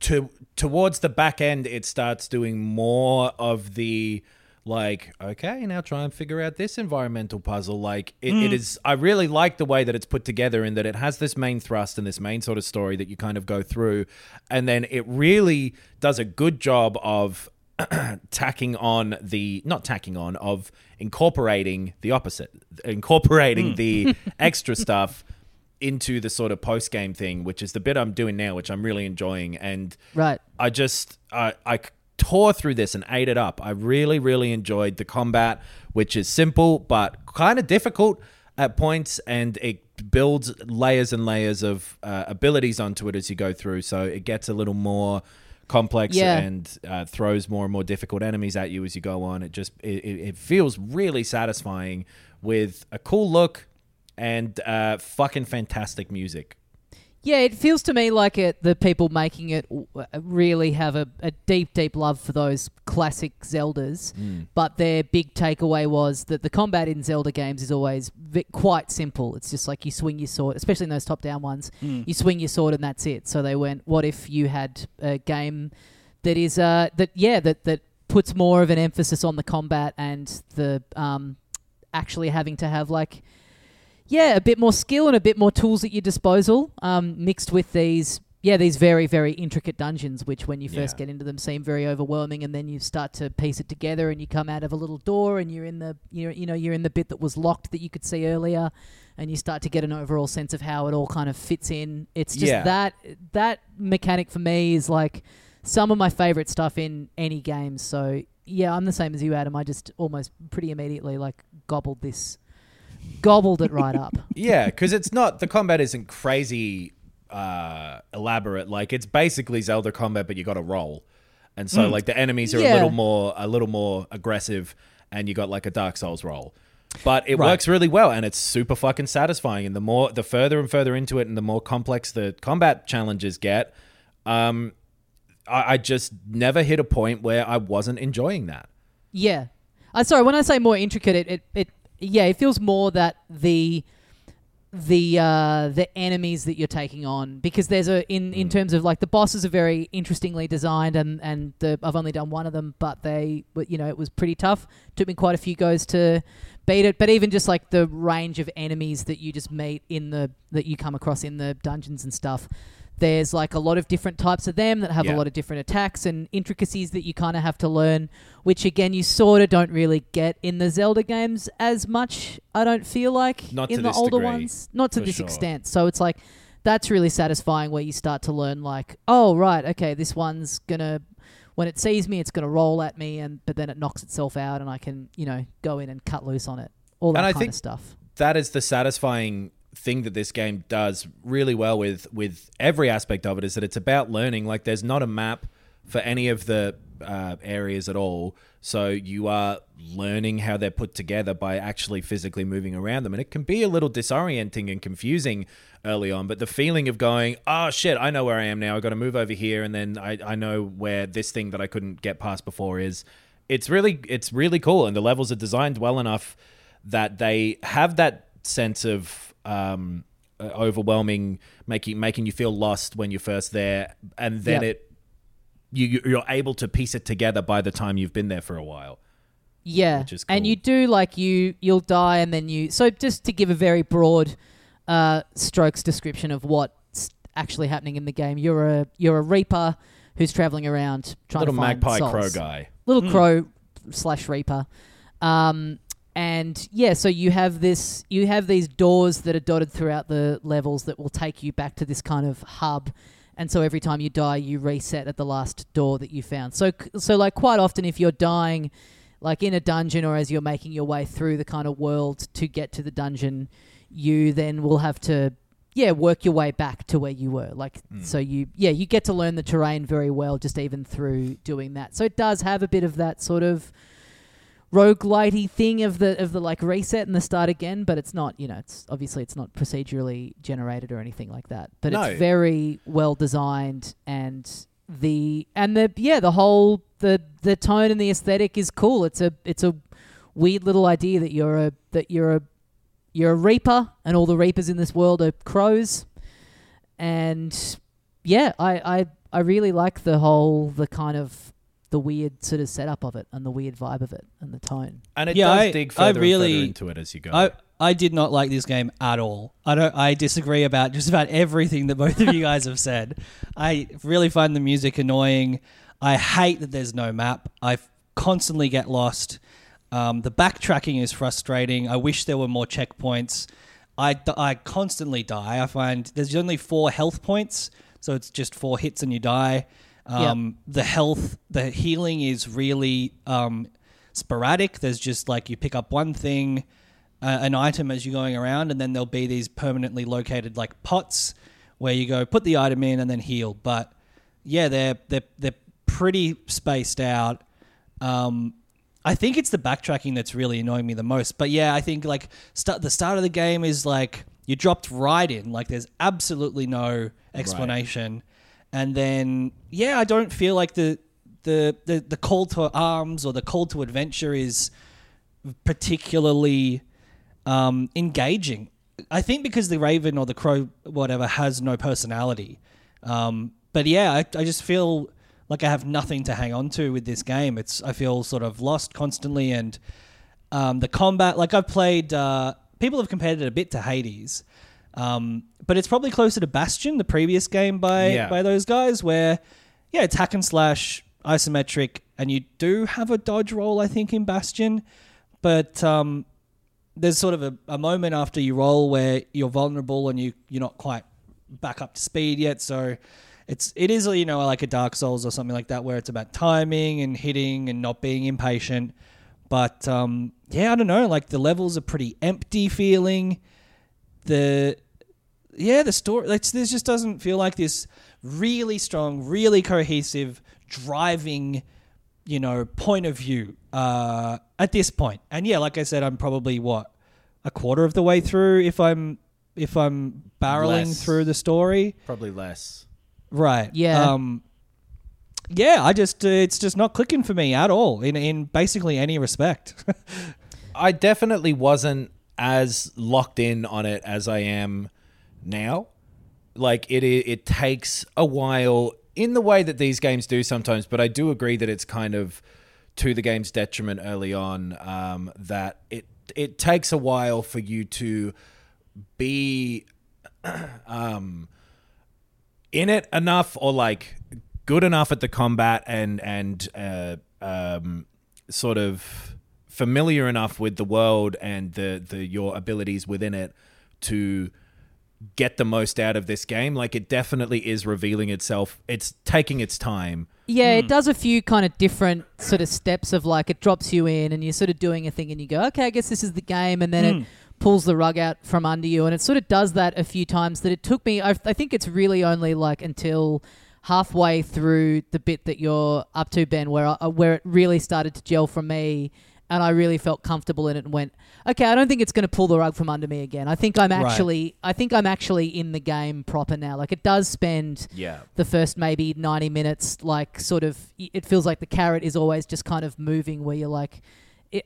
to towards the back end, it starts doing more of the... Like, okay, now try and figure out this environmental puzzle. Like, it, mm. it is... I really like the way that it's put together in that it has this main thrust and this main sort of story that you kind of go through. And then it really does a good job of tacking on the... Not tacking on, of incorporating the opposite. Incorporating mm. the extra stuff into the sort of post-game thing, which is the bit I'm doing now, which I'm really enjoying. And right. I just... I I... tore through this and ate it up. I really, really enjoyed the combat, which is simple but kind of difficult at points, and it builds layers and layers of uh, abilities onto it as you go through, so it gets a little more complex yeah. and uh, throws more and more difficult enemies at you as you go on. It just it, it feels really satisfying with a cool look and uh, fucking fantastic music. Yeah, it feels to me like it. The people making it really have a, a deep, deep love for those classic Zeldas. Mm. But their big takeaway was that the combat in Zelda games is always v- quite simple. It's just like you swing your sword, especially in those top-down ones. Mm. You swing your sword and that's it. So they went, what if you had a game that is uh, that yeah that that puts more of an emphasis on the combat and the um, actually having to have like. Yeah, a bit more skill and a bit more tools at your disposal, um, mixed with these, yeah, these very, very intricate dungeons, which when you first yeah. get into them seem very overwhelming, and then you start to piece it together, and you come out of a little door, and you're in the, you're, you know, you're in the bit that was locked that you could see earlier, and you start to get an overall sense of how it all kind of fits in. It's just yeah. that that mechanic for me is like some of my favorite stuff in any game. So yeah, I'm the same as you, Adam. I just almost pretty immediately like gobbled this. Gobbled it right up. Yeah, because it's not... The combat isn't crazy uh, elaborate. Like, it's basically Zelda combat, but you got to roll. And so, mm. like, the enemies are yeah. a little more a little more aggressive, and you got, like, a Dark Souls roll. But it right. works really well, and it's super fucking satisfying. And the more... The further and further into it, and the more complex the combat challenges get, um, I, I just never hit a point where I wasn't enjoying that. Yeah. I Sorry, when I say more intricate, it... it, it Yeah, it feels more that the the uh, the enemies that you're taking on, because there's a in, in terms of like the bosses are very interestingly designed, and and the, I've only done one of them, but they you know it was pretty tough. Took me quite a few goes to beat it, but even just like the range of enemies that you just meet in the that you come across in the dungeons and stuff. There's like a lot of different types of them that have yeah. a lot of different attacks and intricacies that you kind of have to learn, which again, you sort of don't really get in the Zelda games as much, I don't feel like, not in the older degree, ones. Not to this sure. extent. So it's like, that's really satisfying where you start to learn like, oh, right, okay, this one's going to, when it sees me, it's going to roll at me, and but then it knocks itself out and I can, you know, go in and cut loose on it. All that and kind I think of stuff. That is the satisfying thing that this game does really well with with every aspect of it, is that it's about learning. Like, there's not a map for any of the uh, areas at all. So you are learning how they're put together by actually physically moving around them. And it can be a little disorienting and confusing early on, but the feeling of going, oh shit, I know where I am now. I got to move over here. And then I, I know where this thing that I couldn't get past before is. It's really, it's really cool. And the levels are designed well enough that they have that sense of um, overwhelming, making, making you feel lost when you're first there. And then yeah. it, You, you're able to piece it together by the time you've been there for a while. Yeah, which is cool. And you do like you you'll die and then you. So just to give a very broad uh, strokes description of what's actually happening in the game, you're a you're a reaper who's traveling around trying little to find magpie souls. Crow guy, little mm. crow slash reaper, um, and yeah. So you have this you have these doors that are dotted throughout the levels that will take you back to this kind of hub. And so every time you die, you reset at the last door that you found. So, so like quite often if you're dying like in a dungeon or as you're making your way through the kind of world to get to the dungeon, you then will have to, yeah, work your way back to where you were. Like, mm. so you, yeah, you get to learn the terrain very well just even through doing that. So it does have a bit of that sort of roguelite-y thing of the, of the like reset and the start again, but it's not, you know, it's obviously it's not procedurally generated or anything like that, but no. It's very well designed and the, and the, yeah, the whole, the, the tone and the aesthetic is cool. It's a, it's a weird little idea that you're a, that you're a, you're a reaper and all the reapers in this world are crows. And yeah, I, I, I really like the whole, the kind of, the weird sort of setup of it and the weird vibe of it and the tone. And it yeah, does I, dig further, I really, and further into it as you go. I, I did not like this game at all. I don't. I disagree about just about everything that both of you guys have said. I really find the music annoying. I hate that there's no map. I constantly get lost. Um, the backtracking is frustrating. I wish there were more checkpoints. I, I constantly die. I find there's only four health points, so it's just four hits and you die. Um, yep. The health, the healing is really um, sporadic. There's just like you pick up one thing, uh, an item as you're going around, and then there'll be these permanently located like pots where you go put the item in and then heal. But yeah, they're they're they're pretty spaced out. Um, I think it's the backtracking that's really annoying me the most. But yeah, I think like st- the start of the game is like you dropped right in. Like there's absolutely no explanation. Right. And then, yeah, I don't feel like the, the the the call to arms or the call to adventure is particularly um, engaging. I think because the raven or the crow, whatever, has no personality. Um, but yeah, I, I just feel like I have nothing to hang on to with this game. It's I feel sort of lost constantly. And um, the combat, like I've played, uh, people have compared it a bit to Hades. Um, but it's probably closer to Bastion, the previous game by yeah. by those guys, where yeah, it's hack and slash, isometric, and you do have a dodge roll, I think, in Bastion. But um, there's sort of a, a moment after you roll where you're vulnerable and you you're not quite back up to speed yet. So it's it is you know like a Dark Souls or something like that, where it's about timing and hitting and not being impatient. But um, yeah, I don't know. Like the levels are pretty empty feeling. The Yeah, the story, like, this just doesn't feel like this really strong, really cohesive, driving, you know, point of view uh, at this point. And yeah, like I said, I'm probably, what, a quarter of the way through if I'm if I'm barreling less. through the story. Probably less. Right. Yeah. Um, yeah, I just, uh, it's just not clicking for me at all in, in basically any respect. I definitely wasn't as locked in on it as I am now. Like it, it it takes a while in the way that these games do sometimes, but I do agree that it's kind of to the game's detriment early on, um, that it it takes a while for you to be um, in it enough or like good enough at the combat and, and uh, um, sort of familiar enough with the world and the, the your abilities within it to get the most out of this game. Like it definitely is revealing itself. It's taking its time. Yeah, mm. It does a few kind of different sort of steps of like it drops you in and you're sort of doing a thing and you go, okay, I guess this is the game. And then mm. it pulls the rug out from under you. And it sort of does that a few times that it took me. I, I think it's really only like until halfway through the bit that you're up to, Ben, where I, where it really started to gel for me, and I really felt comfortable in it and went, okay, I don't think it's going to pull the rug from under me again. I think I'm actually right. I think I'm actually in the game proper now. Like, it does spend yeah. the first maybe ninety minutes, like, sort of, it feels like the carrot is always just kind of moving where you're like,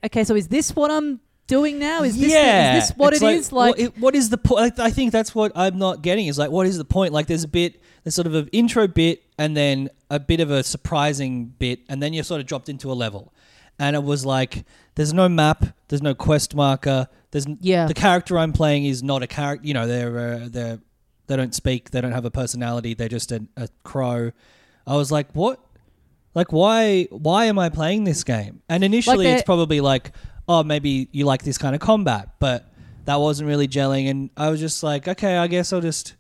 okay, so is this what I'm doing now? Is this, yeah. the, is this what it's it like, is? Like, well, it, what is the point? I think that's what I'm not getting is, like, what is the point? Like, there's a bit, there's sort of an intro bit and then a bit of a surprising bit, and then you're sort of dropped into a level. And it was like, there's no map, there's no quest marker, there's yeah. the character I'm playing is not a character, you know, they're uh, they they don't speak, they don't have a personality, they're just a, a crow. I was like, what? Like, why why am I playing this game? And initially like it's probably like, oh, maybe you like this kind of combat, but that wasn't really gelling, and I was just like, okay, I guess I'll just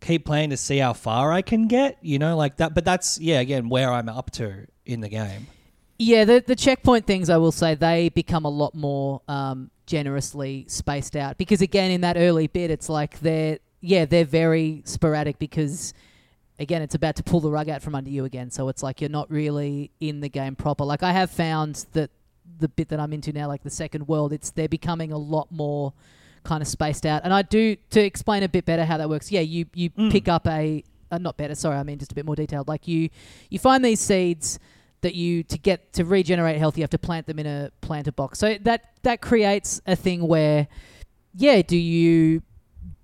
keep playing to see how far I can get, you know, like that. But that's, yeah, again, where I'm up to in the game. Yeah, the the checkpoint things, I will say, they become a lot more um, generously spaced out, because again, in that early bit, it's like they're yeah they're very sporadic, because again, it's about to pull the rug out from under you again. So it's like you're not really in the game proper. Like, I have found that the bit that I'm into now, like the second world, it's they're becoming a lot more kind of spaced out. And I do to explain a bit better how that works. Yeah, you you mm. pick up a uh, not better. Sorry, I mean just a bit more detailed. Like you you find these seeds that you, to get to regenerate health, you have to plant them in a planter box. So that that creates a thing where, yeah, do you,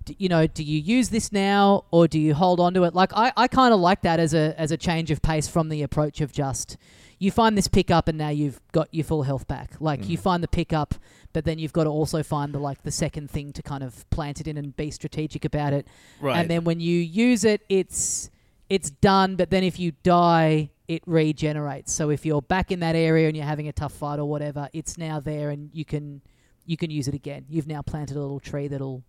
do, you know, do you use this now or do you hold on to it? Like, I, I kind of like that as a as a change of pace from the approach of just, you find this pickup and now you've got your full health back. Like, mm. you find the pickup, but then you've got to also find the like the second thing to kind of plant it in and be strategic about it. Right. And then when you use it, it's it's done. But then if you die, it regenerates. So if you're back in that area and you're having a tough fight or whatever, it's now there and you can you can use it again. You've now planted a little tree that'll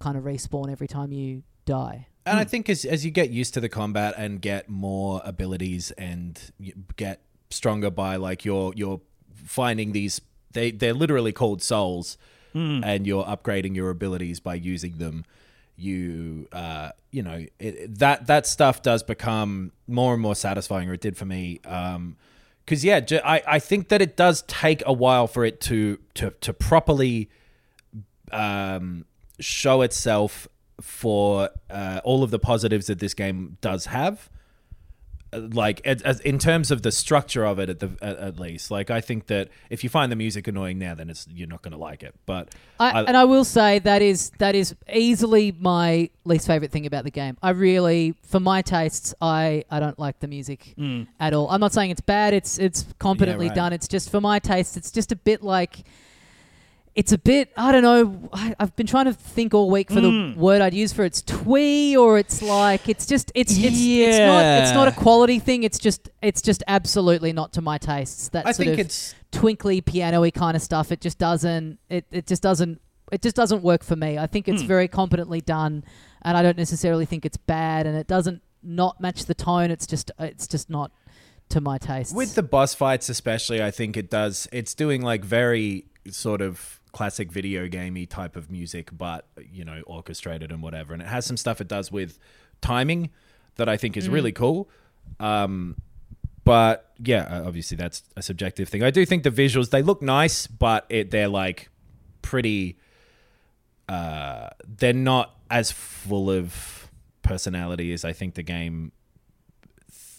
kind of respawn every time you die. And mm. I think as as you get used to the combat and get more abilities and you get stronger by, like, you're you're finding these, they they're literally called souls, mm. and you're upgrading your abilities by using them. You, uh, you know, it, that that stuff does become more and more satisfying, or it did for me. Um, because yeah, ju- I I think that it does take a while for it to to to properly um, show itself for uh, all of the positives that this game does have. Like, as in terms of the structure of it, at the at, at least, like, I think that if you find the music annoying now, then it's you're not going to like it. But I, I, and I will say that is that is easily my least favorite thing about the game. I really, for my tastes, I, I don't like the music mm. at all. I'm not saying it's bad. It's it's competently yeah, right. done. It's just for my tastes. It's just a bit like. It's a bit, I don't know, I, I've been trying to think all week for mm. the word I'd use for it. It's twee, or it's like, it's just, it's it's, yeah. it's not it's not a quality thing. It's just it's just absolutely not to my tastes. That I sort think of it's twinkly, piano-y kind of stuff. It just doesn't, it, it just doesn't, it just doesn't work for me. I think it's mm. very competently done, and I don't necessarily think it's bad, and it doesn't not match the tone. It's just, it's just not to my tastes. With the boss fights especially, I think it does, it's doing like very sort of classic video gamey type of music, but, you know, orchestrated and whatever, and it has some stuff it does with timing that I think is mm. really cool, um but yeah, obviously that's a subjective thing. I do think the visuals, they look nice, but it they're like pretty uh they're not as full of personality as I think the game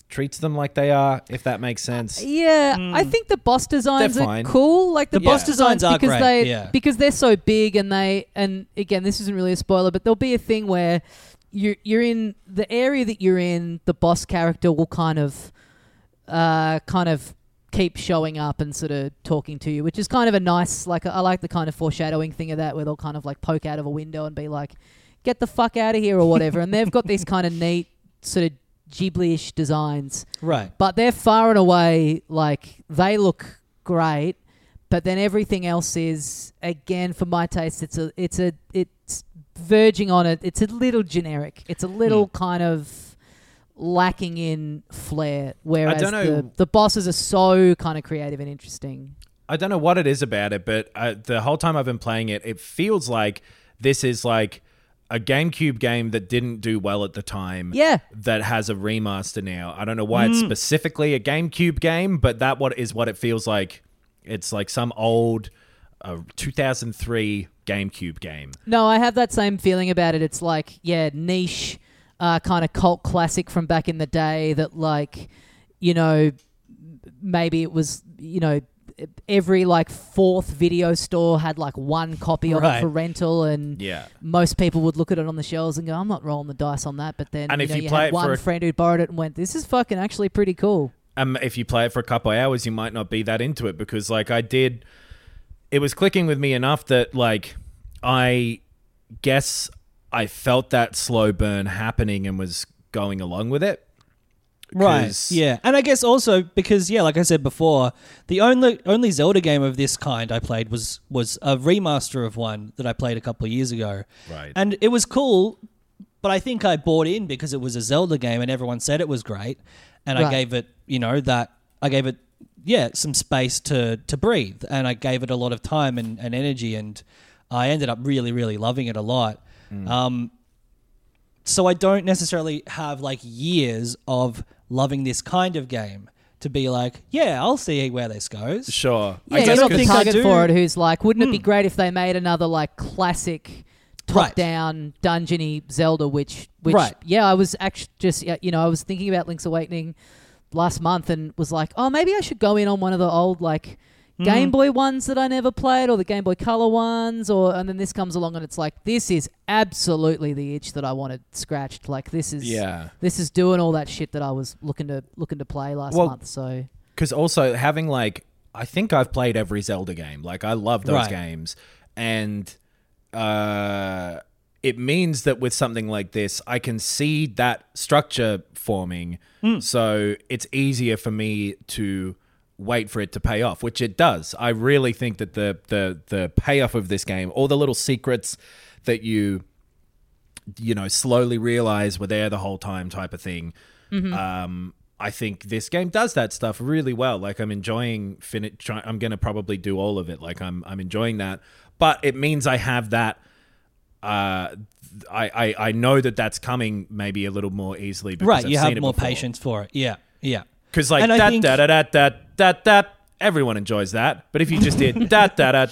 treats them like they are, if that makes sense. Yeah, mm. I think the boss designs are cool. Like the, the boss yeah. designs are because great. They yeah. because they're so big, and they and again, this isn't really a spoiler, but there'll be a thing where you're you're in the area that you're in. The boss character will kind of, uh, kind of keep showing up and sort of talking to you, which is kind of a nice, like, I like the kind of foreshadowing thing of that, where they'll kind of like poke out of a window and be like, "Get the fuck out of here" or whatever, and they've got these kind of neat sort of Ghibli-ish designs, right? But they're far and away, like, they look great, but then everything else is, again, for my taste, it's a, it's a, it's verging on it. It's a little generic. It's a little yeah. kind of lacking in flair. Whereas I don't know, the, the bosses are so kind of creative and interesting. I don't know what it is about it, but uh, the whole time I've been playing it, it feels like this is like a GameCube game that didn't do well at the time yeah. that has a remaster now. I don't know why mm. it's specifically a GameCube game, but that what is what it feels like. It's like some old uh, two thousand three GameCube game. No, I have that same feeling about it. It's like, yeah, niche uh, kind of cult classic from back in the day that like, you know, maybe it was, you know, every like fourth video store had like one copy of right. it for rental, and yeah. most people would look at it on the shelves and go, I'm not rolling the dice on that. But then and you, if know, you, you play had it one for friend who borrowed it and went, this is fucking actually pretty cool. Um, if you play it for a couple of hours, you might not be that into it, because like I did, it was clicking with me enough that like I guess I felt that slow burn happening and was going along with it. Right, yeah. And I guess also because, yeah, like I said before, the only only Zelda game of this kind I played was was a remaster of one that I played a couple of years ago. Right. And it was cool, but I think I bought in because it was a Zelda game and everyone said it was great. And right. I gave it, you know, that I gave it, yeah, some space to, to breathe. And I gave it a lot of time and, and energy, and I ended up really, really loving it a lot. Mm. Um, so I don't necessarily have like years of loving this kind of game to be like, yeah, I'll see where this goes. Sure. Yeah, I guess you're not the target for it who's like, wouldn't mm. it be great if they made another like classic top-down right. dungeony Zelda, which, which right. yeah, I was actually just, you know, I was thinking about Link's Awakening last month and was like, oh, maybe I should go in on one of the old like mm. Game Boy ones that I never played, or the Game Boy Color ones, or and then this comes along and it's like, this is absolutely the itch that I wanted scratched. Like this is yeah. this is doing all that shit that I was looking to looking to play last well, month. So because also having like, I think I've played every Zelda game. Like I love those right. games, and uh, it means that with something like this, I can see that structure forming. Mm. So it's easier for me to wait for it to pay off, which it does. I really think that the the the payoff of this game, all the little secrets that you you know slowly realize were there the whole time type of thing, mm-hmm. um I think this game does that stuff really well. Like I'm enjoying fin- try- I'm gonna probably do all of it. Like I'm I'm enjoying that, but it means I have that uh I I, I know that that's coming maybe a little more easily because right I've you seen have it more before. Patience for it. Yeah, yeah. Because like that, think- da, da, da, da, da, da, everyone enjoys that. But if you just did da, da, da,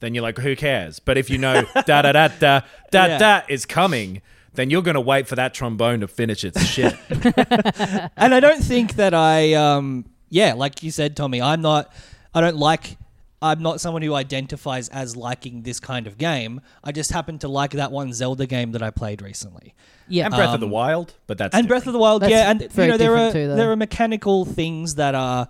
then you're like, who cares? But if you know da, da, da, da, da, yeah. da is coming, then you're going to wait for that trombone to finish its shit. And I don't think that I, um, yeah, like you said, Tommy, I'm not, I don't like, I'm not someone who identifies as liking this kind of game. I just happen to like that one Zelda game that I played recently. Yeah, and Breath um, of the Wild, but that's and different. Breath of the Wild, that's yeah, and you know there are too, there are mechanical things that are,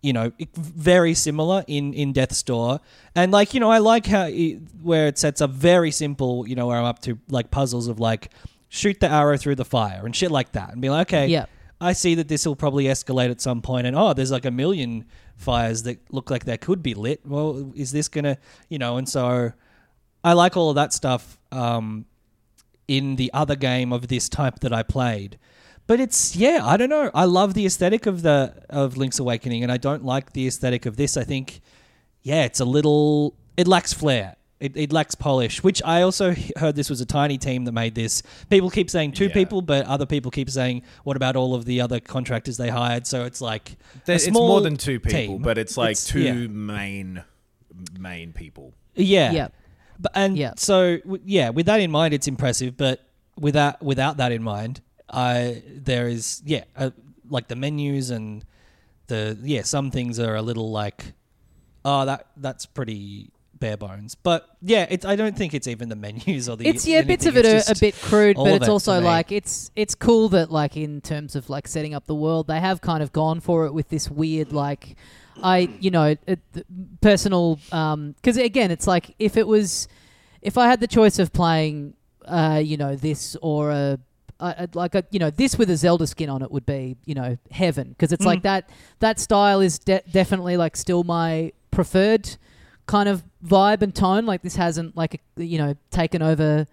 you know, very similar in, in Death's Door, and like you know I like how it, where it sets up very simple, you know, where I'm up to like puzzles of like shoot the arrow through the fire and shit like that, and be like, okay, yeah. I see that this will probably escalate at some point, and oh, there's like a million fires that look like they could be lit. Well, is this gonna, you know? And so, I like all of that stuff um, in the other game of this type that I played. But it's yeah, I don't know. I love the aesthetic of the of Link's Awakening, and I don't like the aesthetic of this. I think yeah, it's a little it lacks flair. It, it lacks polish, which I also heard this was a tiny team that made this. People keep saying two yeah. people, but other people keep saying, what about all of the other contractors they hired? So it's like there, a small it's more than two people, team. But it's like it's, two yeah. main main people. Yeah. yeah. But, and yeah. so, w- yeah, with that in mind, it's impressive. But without without that in mind, I there is, yeah, uh, like the menus and the, yeah, some things are a little like, oh, that that's pretty... bare bones, but yeah, it's. I don't think it's even the menus or the. It's yeah, anything. Bits of it are a bit crude, but it's also like it's it's cool that like in terms of like setting up the world, they have kind of gone for it with this weird like, I you know it, personal um because again it's like if it was, if I had the choice of playing uh you know this or a. Uh, like a, you know, this with a Zelda skin on it would be, you know, heaven, because it's mm. like that that style is de- definitely like still my preferred kind of vibe and tone. Like this hasn't like a, you know, taken over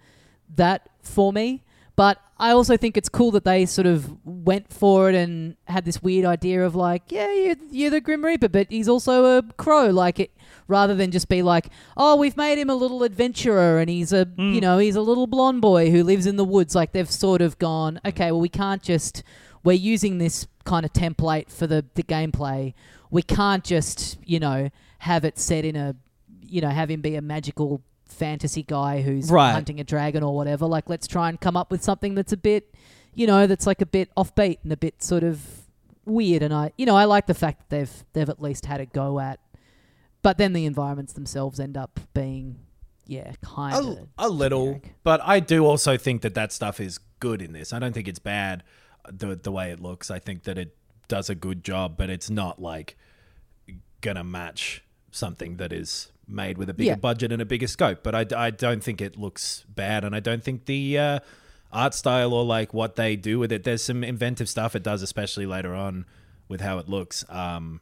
that for me, but I also think it's cool that they sort of went for it and had this weird idea of like, yeah, you're, you're the Grim Reaper, but he's also a crow. Like, it, rather than just be like, oh, we've made him a little adventurer and he's a, mm. you know, he's a little blonde boy who lives in the woods. Like, they've sort of gone, okay, well, we can't just, we're using this kind of template for the, the gameplay. We can't just, you know, have it set in a, you know, have him be a magical fantasy guy who's right. hunting a dragon or whatever. Like, let's try and come up with something that's a bit, you know, that's like a bit offbeat and a bit sort of weird. And I, you know, I like the fact that they've they've at least had a go at. But then the environments themselves end up being, yeah, kind of a, a little. Generic. But I do also think that that stuff is good in this. I don't think it's bad the the way it looks. I think that it does a good job, but it's not like gonna match something that is made with a bigger yeah. budget and a bigger scope. But I, I don't think it looks bad, and I don't think the uh, art style or like what they do with it, there's some inventive stuff it does, especially later on with how it looks. Um,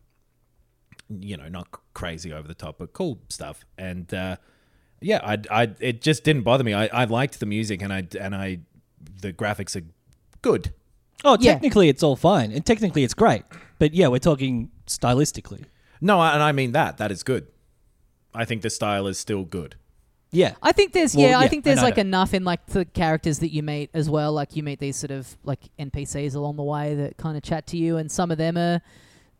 you know, not crazy over the top, but cool stuff. And uh, yeah, I, I, it just didn't bother me. I, I liked the music, and I, and I, the graphics are good. Oh, technically yeah. it's all fine, and technically it's great. But yeah, we're talking stylistically. No, and I mean that. That is good. I think the style is still good. Yeah. I think there's, well, yeah, yeah, I think there's like enough in like the characters that you meet as well. Like you meet these sort of like N P Cs along the way that kind of chat to you, and some of them are,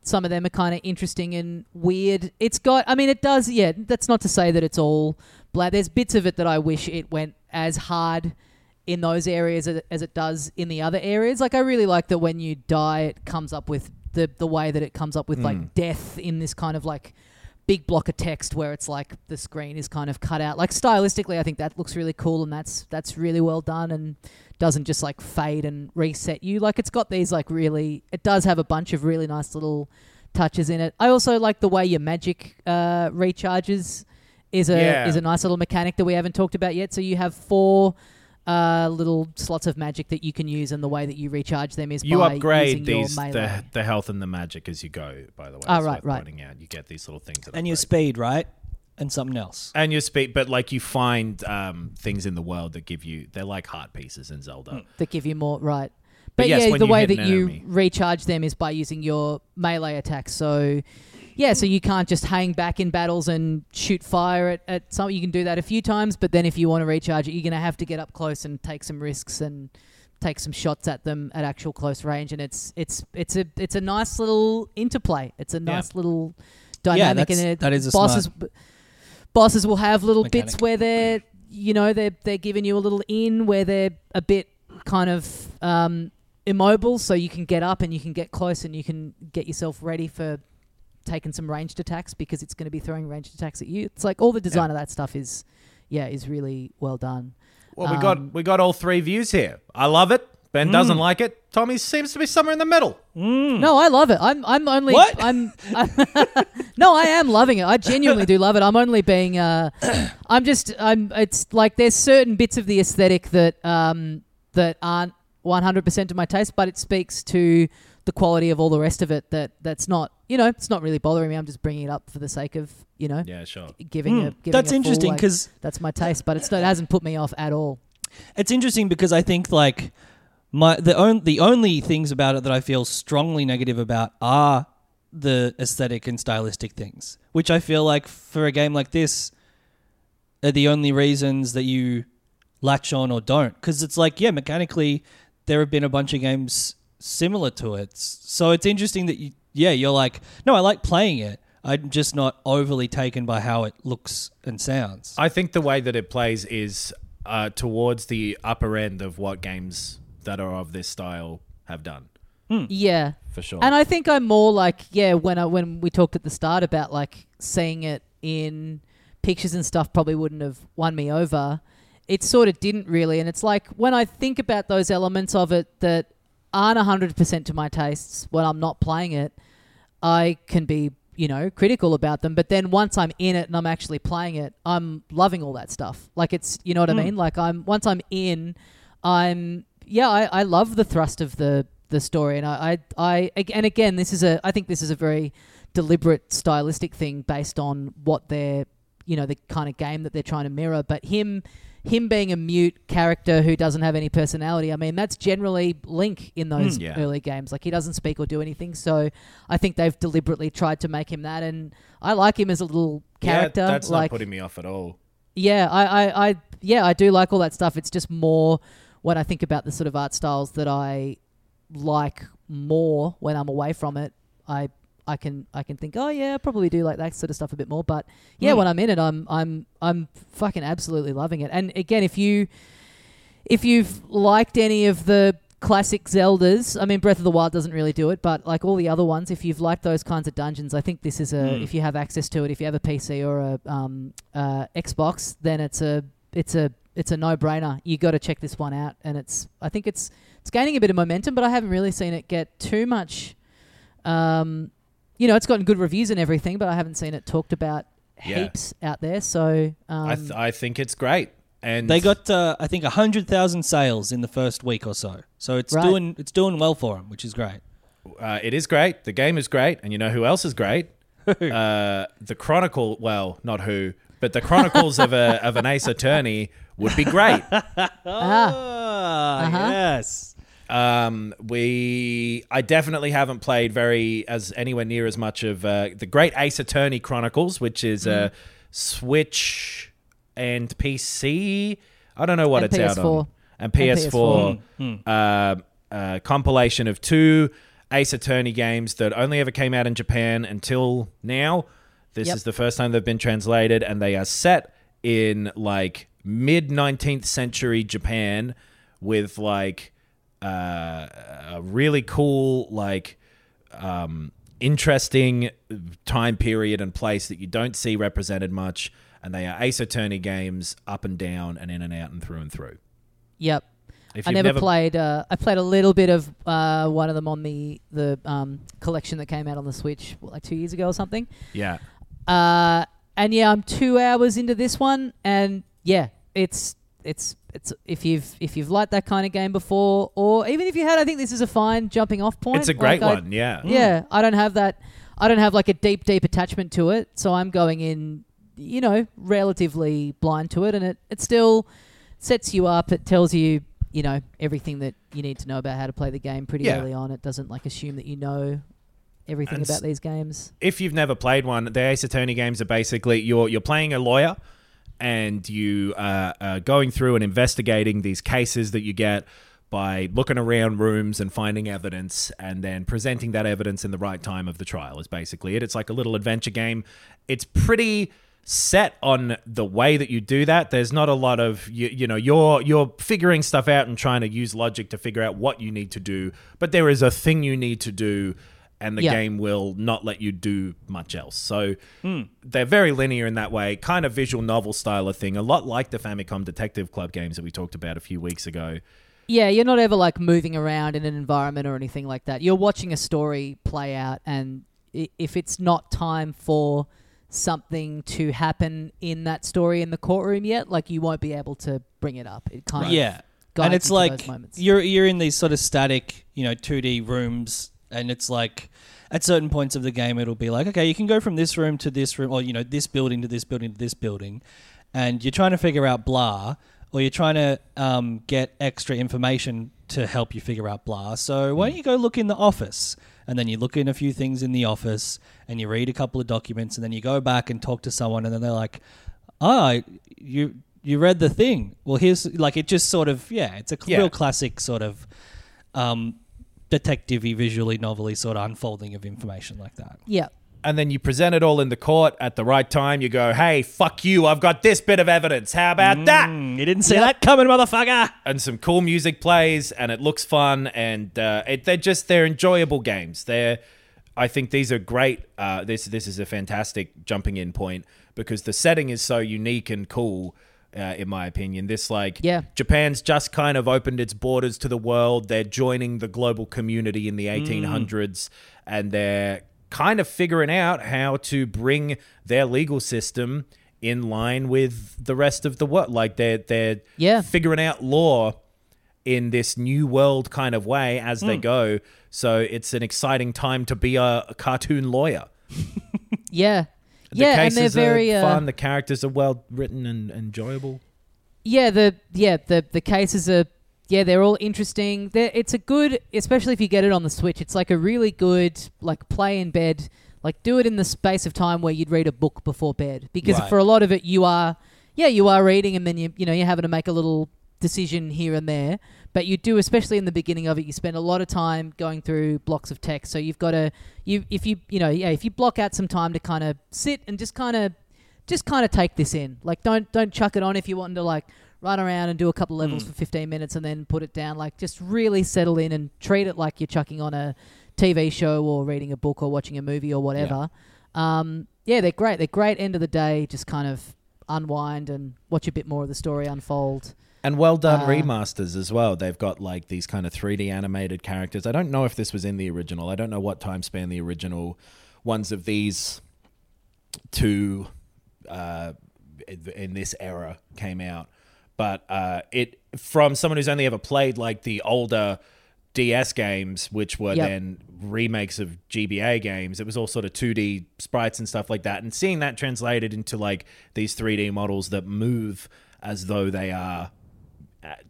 some of them are kind of interesting and weird. It's got, I mean, it does, yeah, that's not to say that it's all black. There's bits of it that I wish it went as hard in those areas as it does in the other areas. Like I really like that when you die, it comes up with the, the way that it comes up with mm. like death in this kind of like big block of text where it's like the screen is kind of cut out. Like stylistically, I think that looks really cool, and that's that's really well done and doesn't just like fade and reset you. Like it's got these like really, it does have a bunch of really nice little touches in it. I also like the way your magic uh, recharges is a yeah. is a nice little mechanic that we haven't talked about yet. So you have four uh, little slots of magic that you can use, and the way that you recharge them is you by upgrade these the, the health and the magic as you go. By the way, ah, right, right. Pointing out, you get these little things, that and upgrade. Your speed, right, and something else, and your speed. But like you find um, things in the world that give you, they're like heart pieces in Zelda mm. that give you more, right? But, but yes, yeah, the way that you recharge them is by using your melee attack. So yeah, so you can't just hang back in battles and shoot fire at, at something. You can do that a few times, but then if you want to recharge it, you're going to have to get up close and take some risks and take some shots at them at actual close range. And it's it's it's a it's a nice little interplay. It's a nice yeah. little dynamic. Yeah, and that is a bosses, smart bosses will have little mechanic. Bits where they're you know they're they're giving you a little in where they're a bit kind of um, immobile, so you can get up and you can get close and you can get yourself ready for taking some ranged attacks because it's going to be throwing ranged attacks at you. It's like all the design yeah. of that stuff is, yeah, is really well done. Well, um, we got we got all three views here. I love it. Ben mm. doesn't like it. Tommy seems to be somewhere in the middle. Mm. No, I love it. I'm I'm only what? I'm, I'm no, I am loving it. I genuinely do love it. I'm only being uh, I'm just I'm. It's like there's certain bits of the aesthetic that um that aren't one hundred percent to my taste, but it speaks to the quality of all the rest of it that that's not, you know, it's not really bothering me. I'm just bringing it up for the sake of, you know, yeah, sure. giving mm, a giving that's a interesting because like, that's my taste, but it's not, it hasn't put me off at all. It's interesting because I think like my the only the only things about it that I feel strongly negative about are the aesthetic and stylistic things, which I feel like for a game like this are the only reasons that you latch on or don't, because it's like yeah, mechanically there have been a bunch of games similar to it. So it's interesting that, you, yeah, you're like, no, I like playing it. I'm just not overly taken by how it looks and sounds. I think the way that it plays is uh, towards the upper end of what games that are of this style have done. Mm. Yeah. For sure. And I think I'm more like, yeah, when I, when we talked at the start about like seeing it in pictures and stuff probably wouldn't have won me over. It sort of didn't really. And it's like when I think about those elements of it that aren't one hundred percent to my tastes when I'm not playing it, I can be, you know, critical about them. But then once I'm in it and I'm actually playing it, I'm loving all that stuff. Like it's, you know what mm. I mean? Like I'm, once I'm in, I'm, yeah, I, I love the thrust of the, the story. And I, I, I, and again, this is a, I think this is a very deliberate stylistic thing based on what they're, you know, the kind of game that they're trying to mirror. But him him being a mute character who doesn't have any personality, I mean, that's generally Link in those mm, yeah. early games. Like, he doesn't speak or do anything, so I think they've deliberately tried to make him that, and I like him as a little character. Yeah, that's like, not putting me off at all. Yeah, I, I, I, yeah, I do like all that stuff. It's just more when I think about the sort of art styles that I like more when I'm away from it, I... I can I can think, oh yeah, I probably do like that sort of stuff a bit more. But yeah, mm. when I'm in it, I'm I'm I'm fucking absolutely loving it. And again, if you if you've liked any of the classic Zeldas, I mean, Breath of the Wild doesn't really do it, but like all the other ones, if you've liked those kinds of dungeons, I think this is a mm. if you have access to it, if you have a P C or a um, uh, Xbox, then it's a it's a it's a no brainer. You got to check this one out, and it's I think it's it's gaining a bit of momentum, but I haven't really seen it get too much. Um, You know, it's gotten good reviews and everything, but I haven't seen it talked about heaps yeah. out there. So um, I, th- I think it's great. And they got, uh, I think, a hundred thousand sales in the first week or so. So it's right. doing it's doing well for them, which is great. Uh, it is great. The game is great, and you know who else is great? uh, the Chronicle. Well, not who, but the Chronicles of a of an Ace Attorney would be great. ah, uh-huh. yes. Um, we, I definitely haven't played very as anywhere near as much of uh, The Great Ace Attorney Chronicles, which is mm. a Switch and P C. I don't know what and it's P S four. Out on. And P S four. And P S four. Uh, uh, compilation of two Ace Attorney games that only ever came out in Japan until now. This yep. is the first time they've been translated, and they are set in like mid-nineteenth century Japan with like... Uh, a really cool, like, um, interesting time period and place that you don't see represented much. And they are Ace Attorney games up and down and in and out and through and through. Yep. If I never, never played... Uh, I played a little bit of uh, one of them on the, the um, collection that came out on the Switch what, like two years ago or something. Yeah. Uh, and yeah, I'm two hours into this one. And yeah, it's... It's it's if you've if you've liked that kind of game before, or even if you had, I think this is a fine jumping off point. It's a great like one, I, yeah. Yeah, mm. I don't have that. I don't have like a deep deep attachment to it, so I'm going in, you know, relatively blind to it, and it, it still sets you up. It tells you, you know, everything that you need to know about how to play the game pretty yeah. early on. It doesn't like assume that you know everything and about these games. If you've never played one, the Ace Attorney games are basically you're you're playing a lawyer. And you uh, are going through and investigating these cases that you get by looking around rooms and finding evidence and then presenting that evidence in the right time of the trial is basically it. It's like a little adventure game. It's pretty set on the way that you do that. There's not a lot of, you, you know, you're you're figuring stuff out and trying to use logic to figure out what you need to do. But there is a thing you need to do. And the yeah. game will not let you do much else. So mm. they're very linear in that way, kind of visual novel style of thing, a lot like the Famicom Detective Club games that we talked about a few weeks ago. Yeah, you're not ever like moving around in an environment or anything like that. You're watching a story play out, and if it's not time for something to happen in that story in the courtroom yet, like you won't be able to bring it up. It kind yeah. of guides and it's you like to those moments. You're you're in these sort of static, you know, two D rooms. And it's like, at certain points of the game, it'll be like, okay, you can go from this room to this room, or, you know, this building to this building to this building. And you're trying to figure out blah, or you're trying to um, get extra information to help you figure out blah. So why don't you go look in the office? And then you look in a few things in the office, and you read a couple of documents, and then you go back and talk to someone, and then they're like, ah, oh, you you read the thing. Well, here's, like, it just sort of, yeah, it's a yeah. real classic sort of... Um, detective-y, visually novel-y sort of unfolding of information like that. Yeah. And then you present it all in the court at the right time. You go, hey, fuck you. I've got this bit of evidence. How about mm, that? You didn't see yep. that coming, motherfucker. And some cool music plays and it looks fun. And uh, it, they're just, they're enjoyable games. They're, I think these are great. Uh, this, this is a fantastic jumping in point because the setting is so unique and cool. Uh, in my opinion, this like yeah. Japan's just kind of opened its borders to the world. They're joining the global community in the eighteen hundreds mm. and they're kind of figuring out how to bring their legal system in line with the rest of the world. Like they're, they're yeah. figuring out law in this new world kind of way as mm. they go. So it's an exciting time to be a, a cartoon lawyer. yeah. The yeah, cases and they're very, are fun. Uh, the characters are well written and enjoyable. yeah, the yeah the the cases are yeah they're all interesting. They're, it's a good, especially if you get it on the Switch. It's like a really good like play in bed. Like do it in the space of time where you'd read a book before bed, because right. for a lot of it you are yeah you are reading and then you you know you're having to make a little decision here and there. But you do, especially in the beginning of it, you spend a lot of time going through blocks of text. So you've got to, you if you you know yeah if you block out some time to kind of sit and just kind of just kind of take this in. Like don't don't chuck it on if you want to like run around and do a couple levels mm. for fifteen minutes and then put it down. Like just really settle in and treat it like you're chucking on a T V show or reading a book or watching a movie or whatever. Yeah. Um, yeah, they're great. They're great end of the day. Just kind of unwind and watch a bit more of the story unfold. And well done uh, remasters as well. They've got like these kind of three D animated characters. I don't know if this was in the original. I don't know what time span the original ones of these two uh, in this era came out. But uh, it from someone who's only ever played like the older D S games, which were yep. then remakes of G B A games, it was all sort of two D sprites and stuff like that. And seeing that translated into like these three D models that move as though they are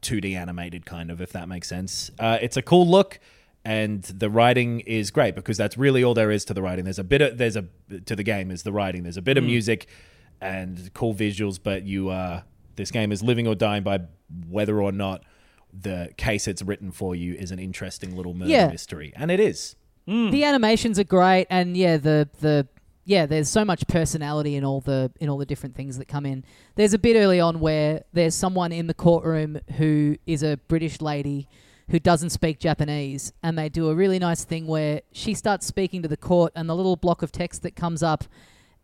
two D animated, kind of, if that makes sense. Uh, it's a cool look, and the writing is great because that's really all there is to the writing. There's a bit of there's a to the game is the writing. There's a bit mm. of music and cool visuals, but you uh, this game is living or dying by whether or not the case it's written for you is an interesting little murder yeah. mystery, and it is. Mm. The animations are great, and yeah, the the. Yeah, there's so much personality in all the in all the different things that come in. There's a bit early on where there's someone in the courtroom who is a British lady who doesn't speak Japanese, and they do a really nice thing where she starts speaking to the court, and the little block of text that comes up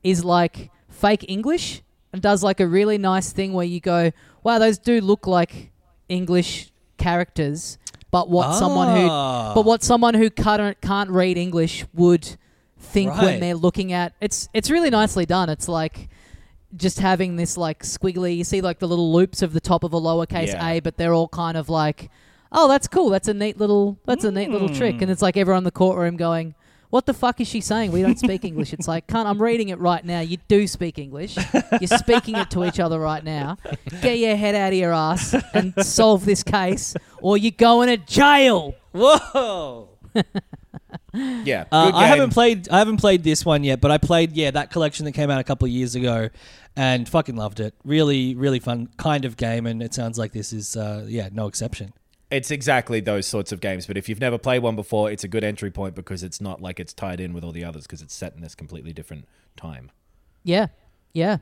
is like fake English, and does like a really nice thing where you go, wow, those do look like English characters, but what ah. someone who but what someone who can't read English would think right. when they're looking at it's it's really nicely done. It's like just having this like squiggly, you see like the little loops of the top of a lowercase yeah. a, but they're all kind of like, oh, that's cool, that's a neat little that's mm. a neat little trick. And it's like everyone in the courtroom going, what the fuck is she saying? We don't speak English. It's like, can't I'm reading it right now. You do speak English. You're speaking it to each other right now. Get your head out of your ass and solve this case or you're going to jail. Whoa. Yeah, uh, I haven't played. I haven't played this one yet, but I played yeah that collection that came out a couple of years ago, and fucking loved it. Really, really fun kind of game, and it sounds like this is uh, yeah no exception. It's exactly those sorts of games, but if you've never played one before, it's a good entry point because it's not like it's tied in with all the others because it's set in this completely different time. Yeah, yeah.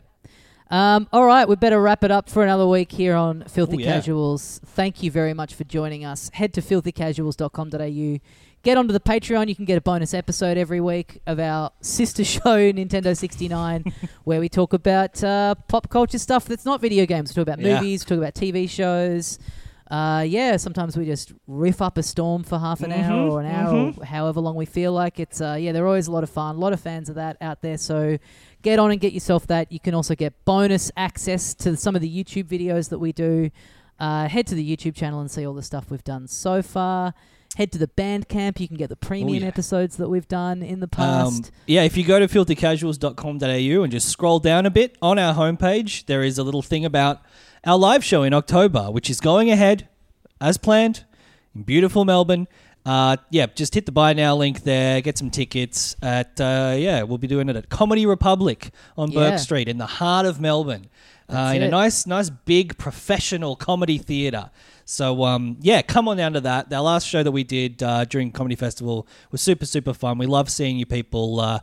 Um, all right, we better wrap it up for another week here on Filthy Ooh, yeah. Casuals. Thank you very much for joining us. Head to filthy casuals dot com dot a u. Get onto the Patreon. You can get a bonus episode every week of our sister show, Nintendo sixty-nine, where we talk about uh, pop culture stuff that's not video games. We talk about yeah. movies, we talk about T V shows. Uh, yeah, sometimes we just riff up a storm for half an mm-hmm, hour or an hour mm-hmm. or however long we feel like. It's uh, yeah, they're always a lot of fun. A lot of fans of that out there. So get on and get yourself that. You can also get bonus access to some of the YouTube videos that we do. Uh, head to the YouTube channel and see all the stuff we've done so far. Head to the Bandcamp. You can get the premium Ooh, yeah. episodes that we've done in the past. Um, yeah, if you go to filthy casuals dot com dot a u and just scroll down a bit, on our homepage, there is a little thing about our live show in October, which is going ahead as planned in beautiful Melbourne. Uh, yeah, just hit the buy now link there, get some tickets. At uh, yeah, we'll be doing it at Comedy Republic on yeah. Bourke Street in the heart of Melbourne. Uh, in it. a nice, nice big professional comedy theatre. So, um, yeah, come on down to that. Our last show that we did uh, during Comedy Festival was super, super fun. We love seeing you people, uh,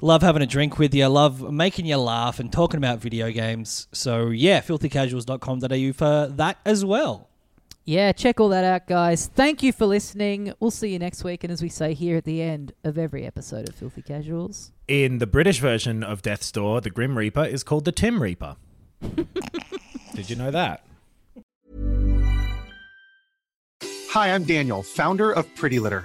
love having a drink with you, love making you laugh and talking about video games. So, yeah, filthy casuals dot com dot a u for that as well. Yeah, check all that out, guys. Thank you for listening. We'll see you next week. And as we say here at the end of every episode of Filthy Casuals. In the British version of Death's Door, the Grim Reaper is called the Tim Reaper. Did you know that? Hi, I'm Daniel, founder of Pretty Litter.